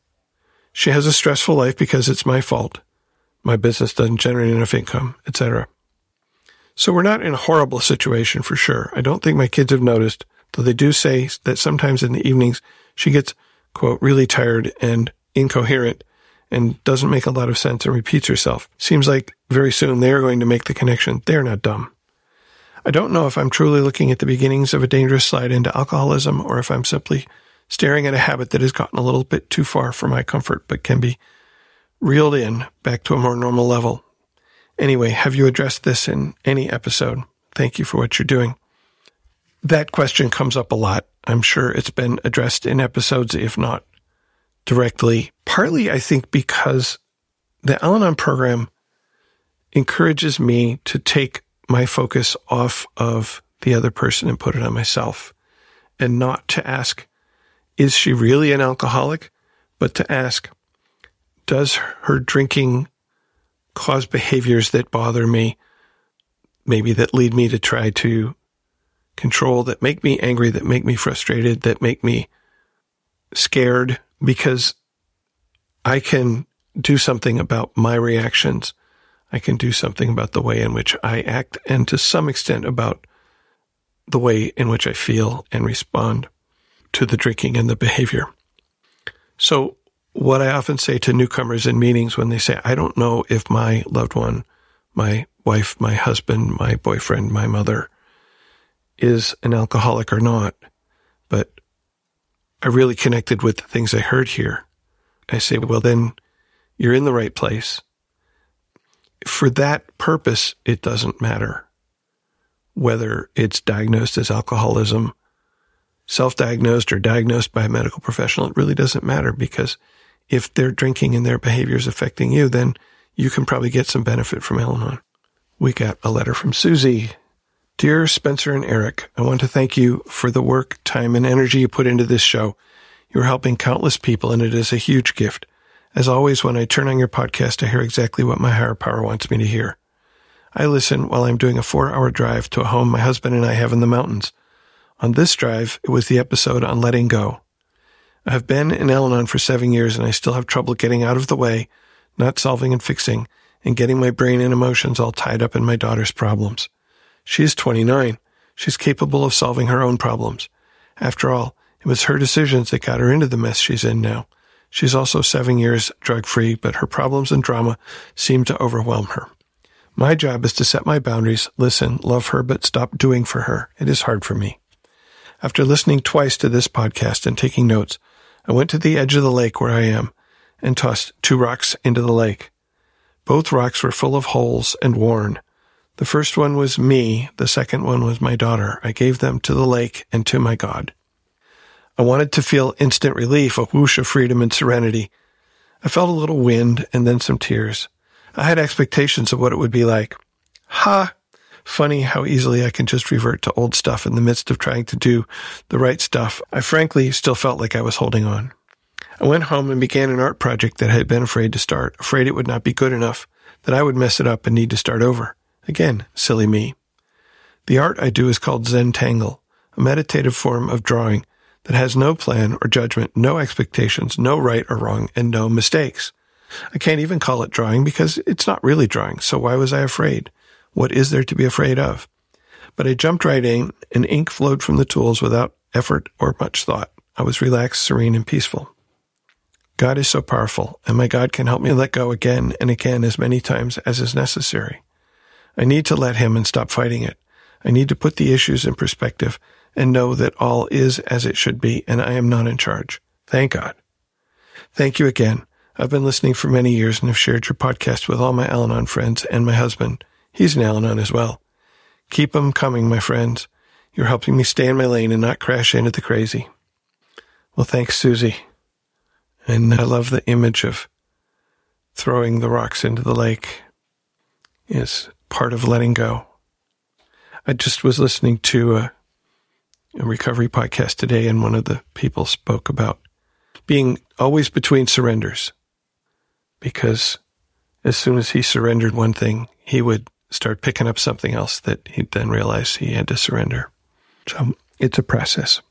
She has a stressful life because it's my fault. My business doesn't generate enough income, et cetera. So we're not in a horrible situation for sure. I don't think my kids have noticed, though they do say that sometimes in the evenings she gets, quote, really tired and incoherent and doesn't make a lot of sense and repeats herself. Seems like very soon they are going to make the connection. They're not dumb. I don't know if I'm truly looking at the beginnings of a dangerous slide into alcoholism or if I'm simply staring at a habit that has gotten a little bit too far for my comfort, but can be reeled in back to a more normal level. Anyway, have you addressed this in any episode? Thank you for what you're doing." That question comes up a lot. I'm sure it's been addressed in episodes, if not directly. Partly, I think, because the Al-Anon program encourages me to take my focus off of the other person and put it on myself, and not to ask, is she really an alcoholic? But to ask, does her drinking cause behaviors that bother me, maybe that lead me to try to control, that make me angry, that make me frustrated, that make me scared? Because I can do something about my reactions. I can do something about the way in which I act, and to some extent about the way in which I feel and respond to the drinking and the behavior. So what I often say to newcomers in meetings when they say, I don't know if my loved one, my wife, my husband, my boyfriend, my mother is an alcoholic or not, but I really connected with the things I heard here. I say, well, then you're in the right place. For that purpose, it doesn't matter whether it's diagnosed as alcoholism, self-diagnosed or diagnosed by a medical professional. It really doesn't matter, because if they're drinking and their behavior is affecting you, then you can probably get some benefit from Al-Anon. We got a letter from Susie. Dear Spencer and Eric, I want to thank you for the work, time, and energy you put into this show. You're helping countless people, and it is a huge gift. As always, when I turn on your podcast, I hear exactly what my higher power wants me to hear. I listen while I'm doing a four-hour drive to a home my husband and I have in the mountains. On this drive, it was the episode on letting go. I have been in Al-Anon for seven years, and I still have trouble getting out of the way, not solving and fixing, and getting my brain and emotions all tied up in my daughter's problems. She is twenty-nine. She's capable of solving her own problems. After all, it was her decisions that got her into the mess she's in now. She's also seven years drug-free, but her problems and drama seem to overwhelm her. My job is to set my boundaries, listen, love her, but stop doing for her. It is hard for me. After listening twice to this podcast and taking notes, I went to the edge of the lake where I am and tossed two rocks into the lake. Both rocks were full of holes and worn. The first one was me. The second one was my daughter. I gave them to the lake and to my God. I wanted to feel instant relief, a whoosh of freedom and serenity. I felt a little wind and then some tears. I had expectations of what it would be like. Ha! Funny how easily I can just revert to old stuff in the midst of trying to do the right stuff. I frankly still felt like I was holding on. I went home and began an art project that I had been afraid to start, afraid it would not be good enough, that I would mess it up and need to start over. Again, silly me. The art I do is called Zen Tangle, a meditative form of drawing that has no plan or judgment, no expectations, no right or wrong, and no mistakes. I can't even call it drawing because it's not really drawing, so why was I afraid? What is there to be afraid of? But I jumped right in, and ink flowed from the tools without effort or much thought. I was relaxed, serene, and peaceful. God is so powerful, and my God can help me let go again and again as many times as is necessary. I need to let him and stop fighting it. I need to put the issues in perspective and know that all is as it should be, and I am not in charge. Thank God. Thank you again. I've been listening for many years and have shared your podcast with all my Al-Anon friends and my husband. He's an Al-Anon as well. Keep them coming, my friends. You're helping me stay in my lane and not crash into the crazy. Well, thanks, Susie. And I love the image of throwing the rocks into the lake is part of letting go. I just was listening to a, a recovery podcast today, and one of the people spoke about being always between surrenders, because as soon as he surrendered one thing, he would start picking up something else that he'd then realize he had to surrender. So it's a process.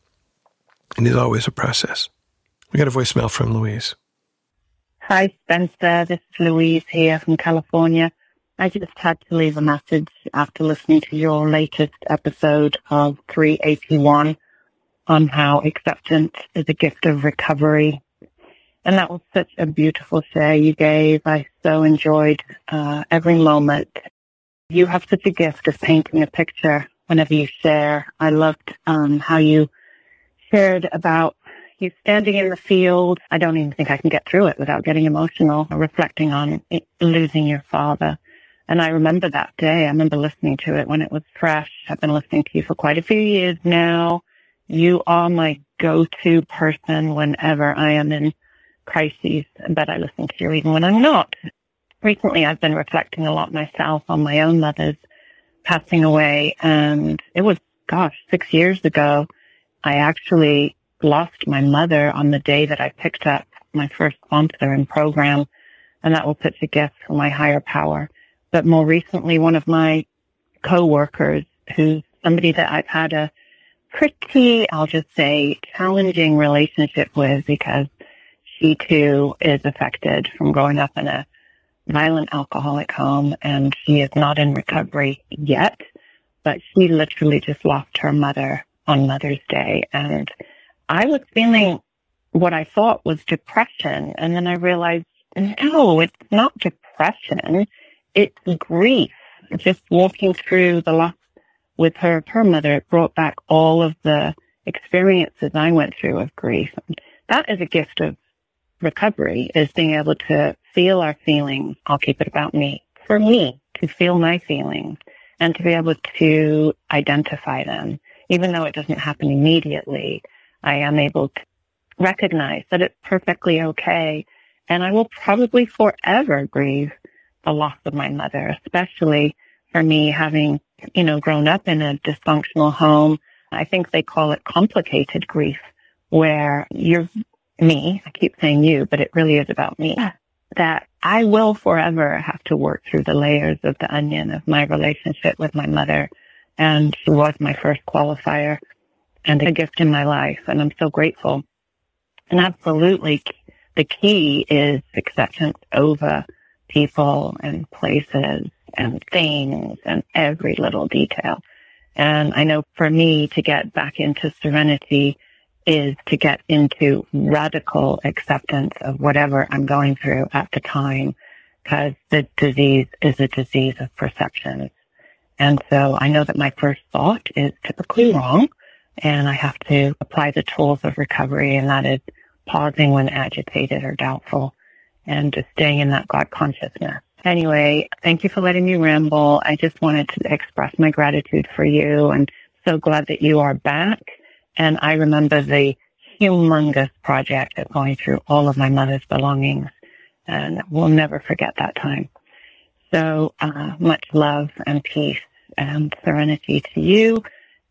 It is always a process. We got a voicemail from Louise. Hi, Spencer. This is Louise here from California. I just had to leave a message after listening to your latest episode of three eighty-one on how acceptance is a gift of recovery. And that was such a beautiful share you gave. I so enjoyed uh, every moment. You have such a gift of painting a picture whenever you share. I loved um, how you shared about you standing in the field. I don't even think I can get through it without getting emotional or reflecting on it, losing your father. And I remember that day. I remember listening to it when it was fresh. I've been listening to you for quite a few years now. You are my go-to person whenever I am in crises, but I listen to you even when I'm not. Recently, I've been reflecting a lot myself on my own mother's passing away, and it was, gosh, six years ago. I actually lost my mother on the day that I picked up my first sponsor and program, and that was such a gift from my higher power. But more recently, one of my co-workers, who's somebody that I've had a pretty, I'll just say, challenging relationship with, because she too is affected from growing up in a violent alcoholic home, and she is not in recovery yet, but she literally just lost her mother on Mother's Day. And I was feeling what I thought was depression, and then I realized, no, it's not depression, it's grief. Just walking through the loss with her, her mother, it brought back all of the experiences I went through of grief. That is a gift of recovery, is being able to feel our feelings. I'll keep it about me. For me, to feel my feelings and to be able to identify them. Even though it doesn't happen immediately, I am able to recognize that it's perfectly okay. And I will probably forever grieve the loss of my mother, especially for me having, you know, grown up in a dysfunctional home. I think they call it complicated grief, where you're me, I keep saying you, but it really is about me, that I will forever have to work through the layers of the onion of my relationship with my mother. And she was my first qualifier and a gift in my life. And I'm so grateful. And absolutely, the key is acceptance over people and places and things and every little detail. And I know for me to get back into serenity is to get into radical acceptance of whatever I'm going through at the time, because the disease is a disease of perceptions. And so I know that my first thought is typically wrong, and I have to apply the tools of recovery, and that is pausing when agitated or doubtful and just staying in that God consciousness. Anyway, thank you for letting me ramble. I just wanted to express my gratitude for you, and so glad that you are back. And I remember the humongous project of going through all of my mother's belongings, and we'll never forget that time. So uh, much love and peace and serenity to you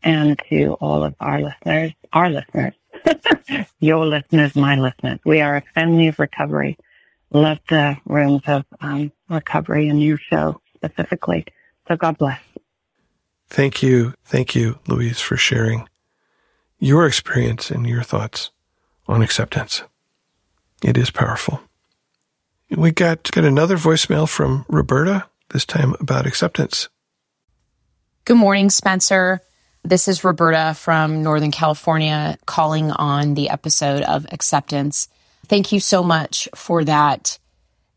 and to all of our listeners, our listeners, your listeners, my listeners. We are a family of recovery. Love the rooms of um, recovery and your show specifically. So God bless. Thank you. Thank you, Louise, for sharing your experience and your thoughts on acceptance. It is powerful. We got, got another voicemail from Roberta, this time about acceptance. Good morning, Spencer. This is Roberta from Northern California calling on the episode of acceptance. Thank you so much for that.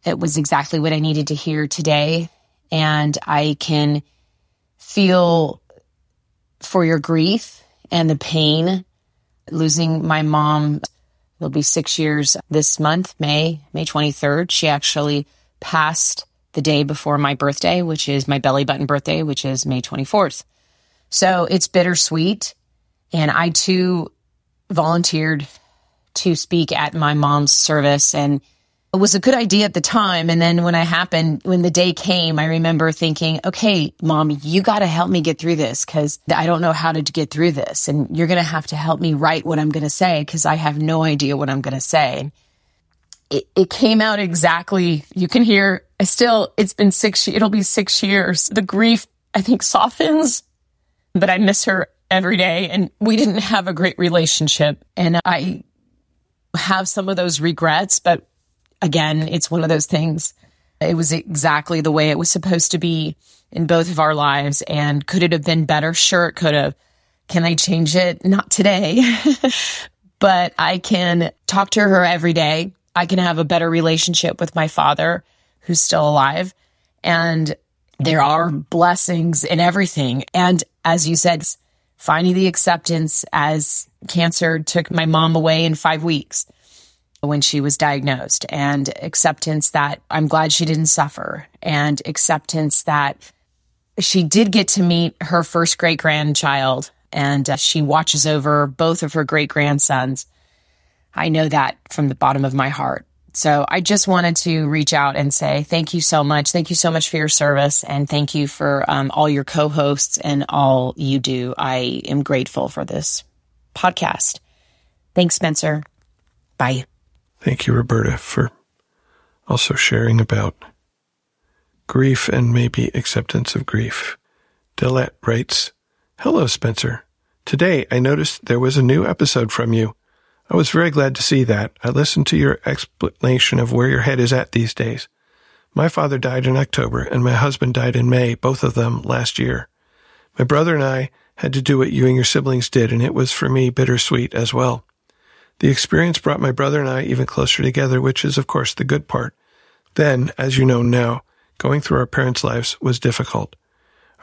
It was exactly what I needed to hear today. And I can feel for your grief and the pain. Losing my mom, it'll be six years this month, May, May twenty-third. She actually passed the day before my birthday, which is my belly button birthday, which is May twenty-fourth. So it's bittersweet. And I too volunteered to speak at my mom's service. And it was a good idea at the time. And then when it happened, when the day came, I remember thinking, okay, Mom, you got to help me get through this because I don't know how to get through this. And you're going to have to help me write what I'm going to say because I have no idea what I'm going to say. It, it came out exactly, you can hear, I still, it's been six, it'll be six years. The grief, I think, softens, but I miss her every day. And we didn't have a great relationship. And I have some of those regrets, but again, it's one of those things. It was exactly the way it was supposed to be in both of our lives. And could it have been better? Sure, it could have. Can I change it? Not today. But I can talk to her every day. I can have a better relationship with my father, who's still alive. And there are blessings in everything. And as you said, finding the acceptance as cancer took my mom away in five weeks when she was diagnosed, and acceptance that I'm glad she didn't suffer, and acceptance that she did get to meet her first great-grandchild, and uh, she watches over both of her great-grandsons. I know that from the bottom of my heart. So I just wanted to reach out and say thank you so much. Thank you so much for your service, and thank you for um, all your co-hosts and all you do. I am grateful for this podcast. Thanks, Spencer. Bye. Thank you, Roberta, for also sharing about grief and maybe acceptance of grief. Delette writes, "Hello, Spencer. Today I noticed there was a new episode from you. I was very glad to see that. I listened to your explanation of where your head is at these days. My father died in October and my husband died in May, both of them last year. My brother and I had to do what you and your siblings did, and it was for me bittersweet as well. The experience brought my brother and I even closer together, which is, of course, the good part. Then, as you know now, going through our parents' lives was difficult.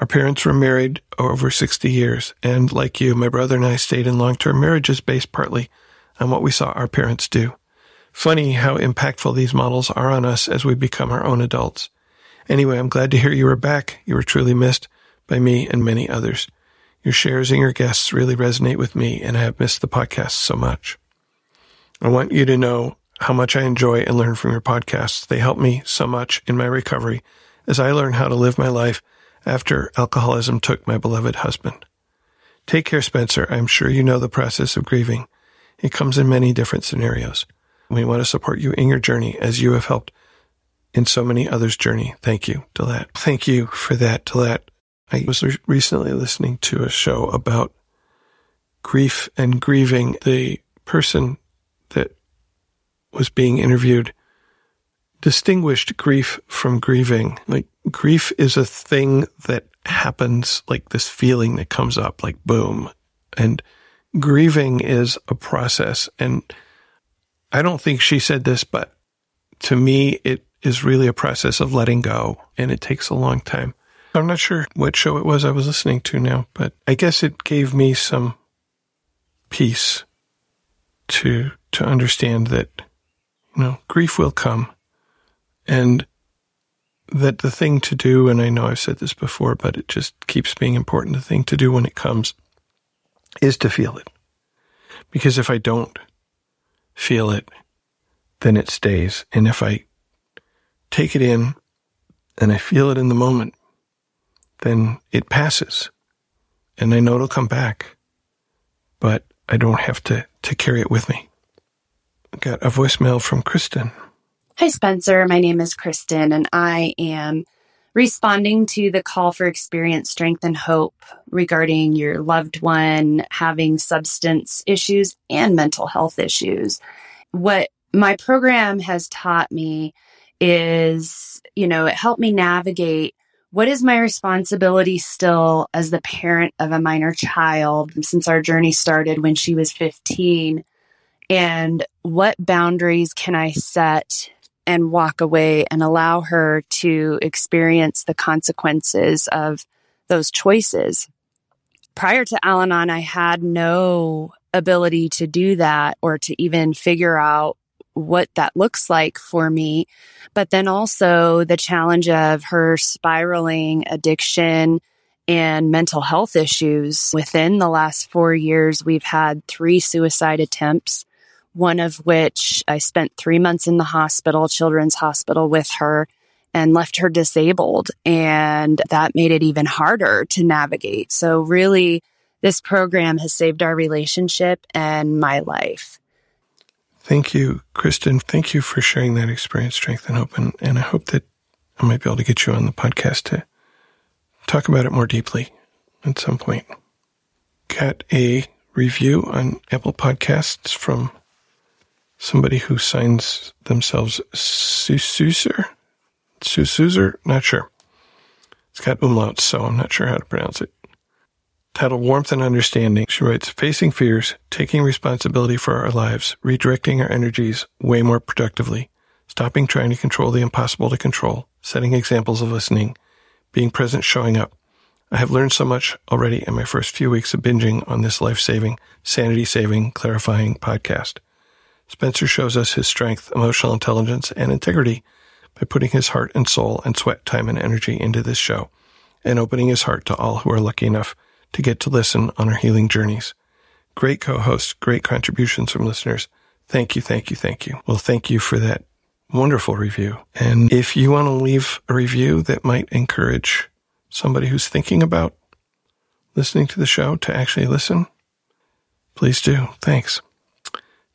Our parents were married over sixty years, and like you, my brother and I stayed in long-term marriages based partly on what we saw our parents do. Funny how impactful these models are on us as we become our own adults. Anyway, I'm glad to hear you were back. You were truly missed by me and many others. Your shares and your guests really resonate with me, and I have missed the podcast so much. I want you to know how much I enjoy and learn from your podcasts. They help me so much in my recovery as I learn how to live my life after alcoholism took my beloved husband. Take care, Spencer. I'm sure you know the process of grieving. It comes in many different scenarios. We want to support you in your journey as you have helped in so many others' journey. Thank you, Dilette. Thank you for that, Dilette. I was re- recently listening to a show about grief and grieving. The person that was being interviewed distinguished grief from grieving. Like, grief is a thing that happens, like this feeling that comes up, like boom. And grieving is a process. And I don't think she said this, but to me, it is really a process of letting go, and it takes a long time. I'm not sure what show it was I was listening to now, but I guess it gave me some peace to to understand that, you know, grief will come, and that the thing to do, and I know I've said this before, but it just keeps being important, the thing to do when it comes is to feel it. Because if I don't feel it, then it stays. And if I take it in and I feel it in the moment, then it passes. And I know it'll come back, but I don't have to, to carry it with me. I got a voicemail from Kristen. Hi, Spencer. My name is Kristen, and I am responding to the call for experience, strength, and hope regarding your loved one having substance issues and mental health issues. What my program has taught me is, you know, it helped me navigate what is my responsibility still as the parent of a minor child since our journey started when she was fifteen, and what boundaries can I set and walk away and allow her to experience the consequences of those choices. Prior to Al-Anon, I had no ability to do that or to even figure out what that looks like for me. But then also the challenge of her spiraling addiction and mental health issues. Within the last four years, we've had three suicide attempts, one of which I spent three months in the hospital, children's hospital, with her and left her disabled. And that made it even harder to navigate. So really, this program has saved our relationship and my life. Thank you, Kristen. Thank you for sharing that experience, strength, and hope. And, and I hope that I might be able to get you on the podcast to talk about it more deeply at some point. Got a review on Apple Podcasts from somebody who signs themselves Sususer? Sususer? Not sure. It's got umlauts, so I'm not sure how to pronounce it. Titled Warmth and Understanding, she writes, facing fears, taking responsibility for our lives, redirecting our energies way more productively, stopping trying to control the impossible to control, setting examples of listening, being present, showing up. I have learned so much already in my first few weeks of binging on this life-saving, sanity-saving, clarifying podcast. Spencer shows us his strength, emotional intelligence, and integrity by putting his heart and soul and sweat, time, and energy into this show and opening his heart to all who are lucky enough to get to listen on our healing journeys. Great co-hosts, great contributions from listeners. Thank you, thank you, thank you. Well, thank you for that wonderful review. And if you want to leave a review that might encourage somebody who's thinking about listening to the show to actually listen, please do. Thanks.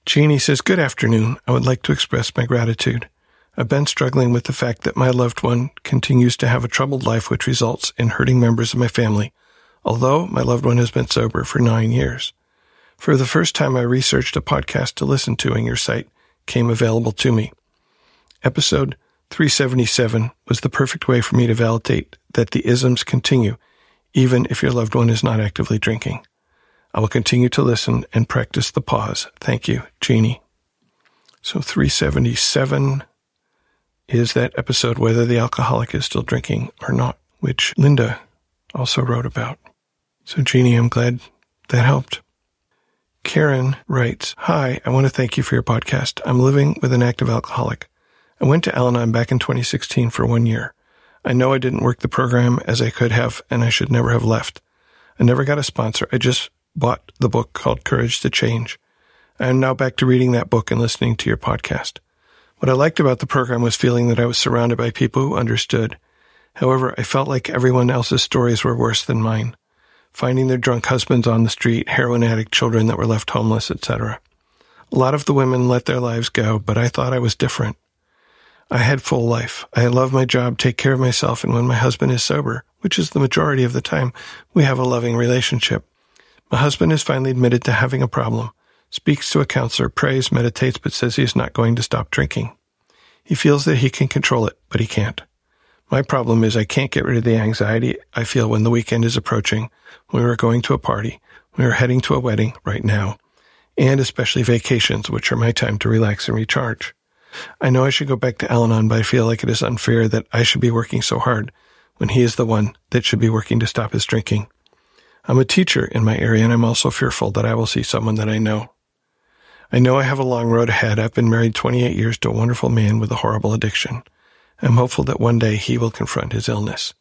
Jeannie says, good afternoon. I would like to express my gratitude. I've been struggling with the fact that my loved one continues to have a troubled life, which results in hurting members of my family, although my loved one has been sober for nine years. For the first time, I researched a podcast to listen to, and your site came available to me. Episode three seventy-seven was the perfect way for me to validate that the isms continue, even if your loved one is not actively drinking. I will continue to listen and practice the pause. Thank you, Jeannie. So three seventy-seven is that episode, whether the alcoholic is still drinking or not, which Linda also wrote about. So Jeannie, I'm glad that helped. Karen writes, hi, I want to thank you for your podcast. I'm living with an active alcoholic. I went to Al-Anon back in twenty sixteen for one year. I know I didn't work the program as I could have, and I should never have left. I never got a sponsor. I just bought the book called Courage to Change. I am now back to reading that book and listening to your podcast. What I liked about the program was feeling that I was surrounded by people who understood. However, I felt like everyone else's stories were worse than mine, finding their drunk husbands on the street, heroin addict children that were left homeless, et cetera. A lot of the women let their lives go, but I thought I was different. I had full life. I love my job, take care of myself, and when my husband is sober, which is the majority of the time, we have a loving relationship. My husband has finally admitted to having a problem, speaks to a counselor, prays, meditates, but says he is not going to stop drinking. He feels that he can control it, but he can't. My problem is I can't get rid of the anxiety I feel when the weekend is approaching, when we are going to a party, when we are heading to a wedding right now, and especially vacations, which are my time to relax and recharge. I know I should go back to Al-Anon, but I feel like it is unfair that I should be working so hard when he is the one that should be working to stop his drinking. I'm a teacher in my area, and I'm also fearful that I will see someone that I know. I know I have a long road ahead. I've been married twenty-eight years to a wonderful man with a horrible addiction. I'm hopeful that one day he will confront his illness.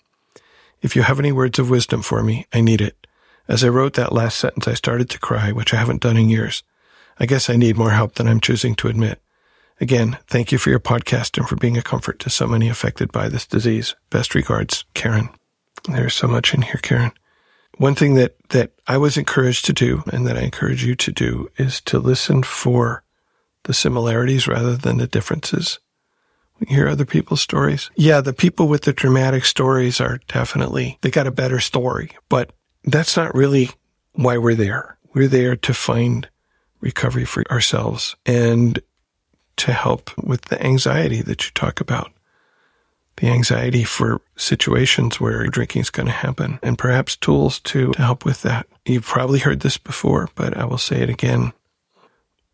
If you have any words of wisdom for me, I need it. As I wrote that last sentence, I started to cry, which I haven't done in years. I guess I need more help than I'm choosing to admit. Again, thank you for your podcast and for being a comfort to so many affected by this disease. Best regards, Karen. There's so much in here, Karen. One thing that, that I was encouraged to do and that I encourage you to do is to listen for the similarities rather than the differences. We hear other people's stories. Yeah, the people with the dramatic stories are definitely, they got a better story, but that's not really why we're there. We're there to find recovery for ourselves and to help with the anxiety that you talk about, the anxiety for situations where drinking is going to happen, and perhaps tools to, to help with that. You've probably heard this before, but I will say it again.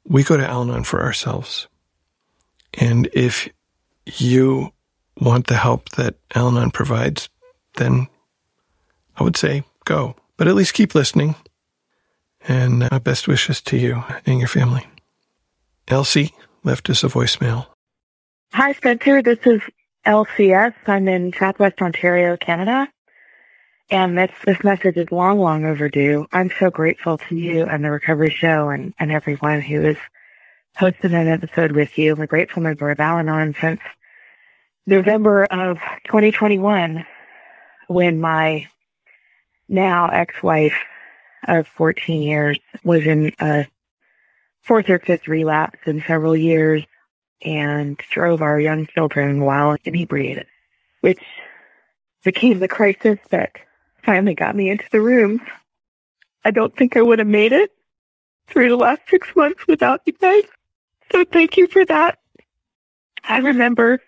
We go to Al-Anon for ourselves. And if you want the help that Al-Anon provides, then I would say go. But at least keep listening. And my best wishes to you and your family. Elsie left us a voicemail. Hi, Spencer. This is L C S. I'm in Southwest Ontario, Canada. And this, this message is long, long overdue. I'm so grateful to you and the Recovery Show and, and everyone who has hosted an episode with you. We're a grateful member of Al-Anon since November of twenty twenty-one, when my now ex-wife of fourteen years was in a fourth or fifth relapse in several years and drove our young children while inebriated, which became the crisis that finally got me into the rooms. I don't think I would have made it through the last six months without you guys, so thank you for that. I remember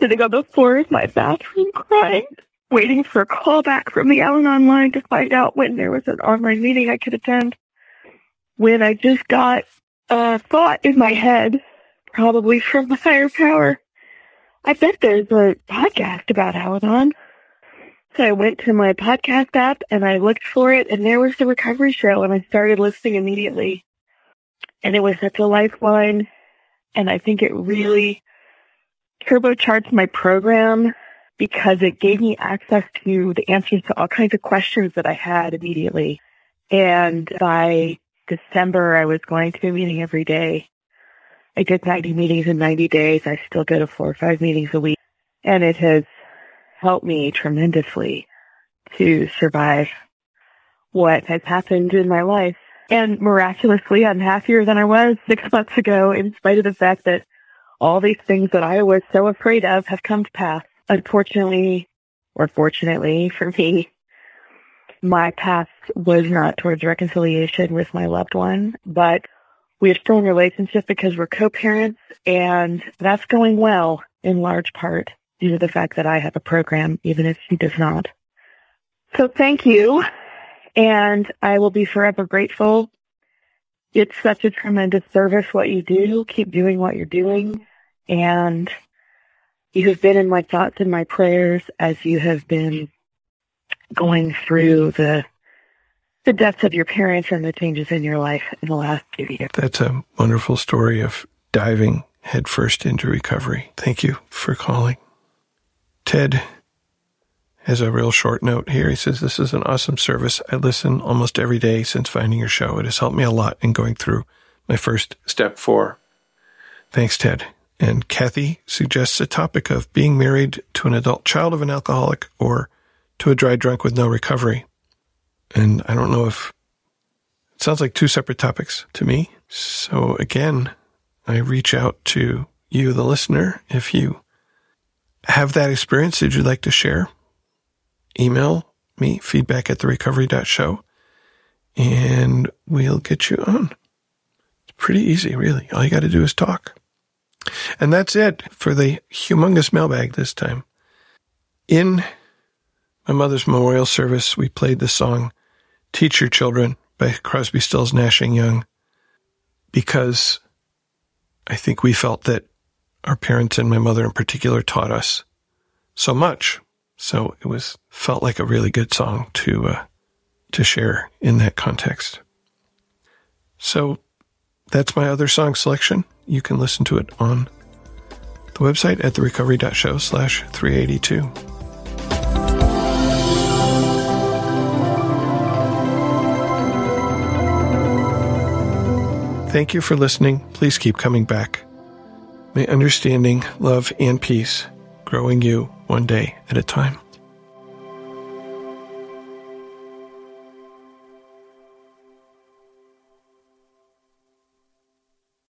sitting on the floor of my bathroom crying, waiting for a call back from the Al-Anon line to find out when there was an online meeting I could attend, when I just got a thought in my head, probably from the higher power. I bet there's a podcast about Al-Anon. So I went to my podcast app and I looked for it, and there was the Recovery Show, and I started listening immediately. And it was such a lifeline, and I think it really turbocharged my program because it gave me access to the answers to all kinds of questions that I had immediately. And by December, I was going to a meeting every day. I did ninety meetings in ninety days. I still go to four or five meetings a week. And it has helped me tremendously to survive what has happened in my life. And miraculously, I'm happier than I was six months ago, in spite of the fact that all these things that I was so afraid of have come to pass. Unfortunately, or fortunately for me, my path was not towards reconciliation with my loved one, but we are still in a relationship because we're co-parents, and that's going well in large part due to the fact that I have a program, even if she does not. So thank you, and I will be forever grateful. It's such a tremendous service, what you do. Keep doing what you're doing, and you have been in my thoughts and my prayers as you have been going through the the deaths of your parents and the changes in your life in the last few years. That's a wonderful story of diving headfirst into recovery. Thank you for calling. Ted has a real short note here. He says, this is an awesome service. I listen almost every day since finding your show. It has helped me a lot in going through my first step four. Thanks, Ted. And Kathy suggests a topic of being married to an adult child of an alcoholic or to a dry drunk with no recovery. And I don't know if it sounds like two separate topics to me. So again, I reach out to you, the listener. If you have that experience that you'd like to share, email me, feedback at the recovery dot show, and we'll get you on. It's pretty easy, really. All you got to do is talk. And that's it for the humongous mailbag this time. In my mother's memorial service, we played the song Teach Your Children by Crosby Stills Nash and Young, because I think we felt that our parents, and my mother in particular, taught us so much. So it was felt like a really good song to uh, to share in that context. So that's my other song selection. You can listen to it on the website at therecovery.show slash 382. Thank you for listening. Please keep coming back. May understanding, love, and peace grow in you one day at a time.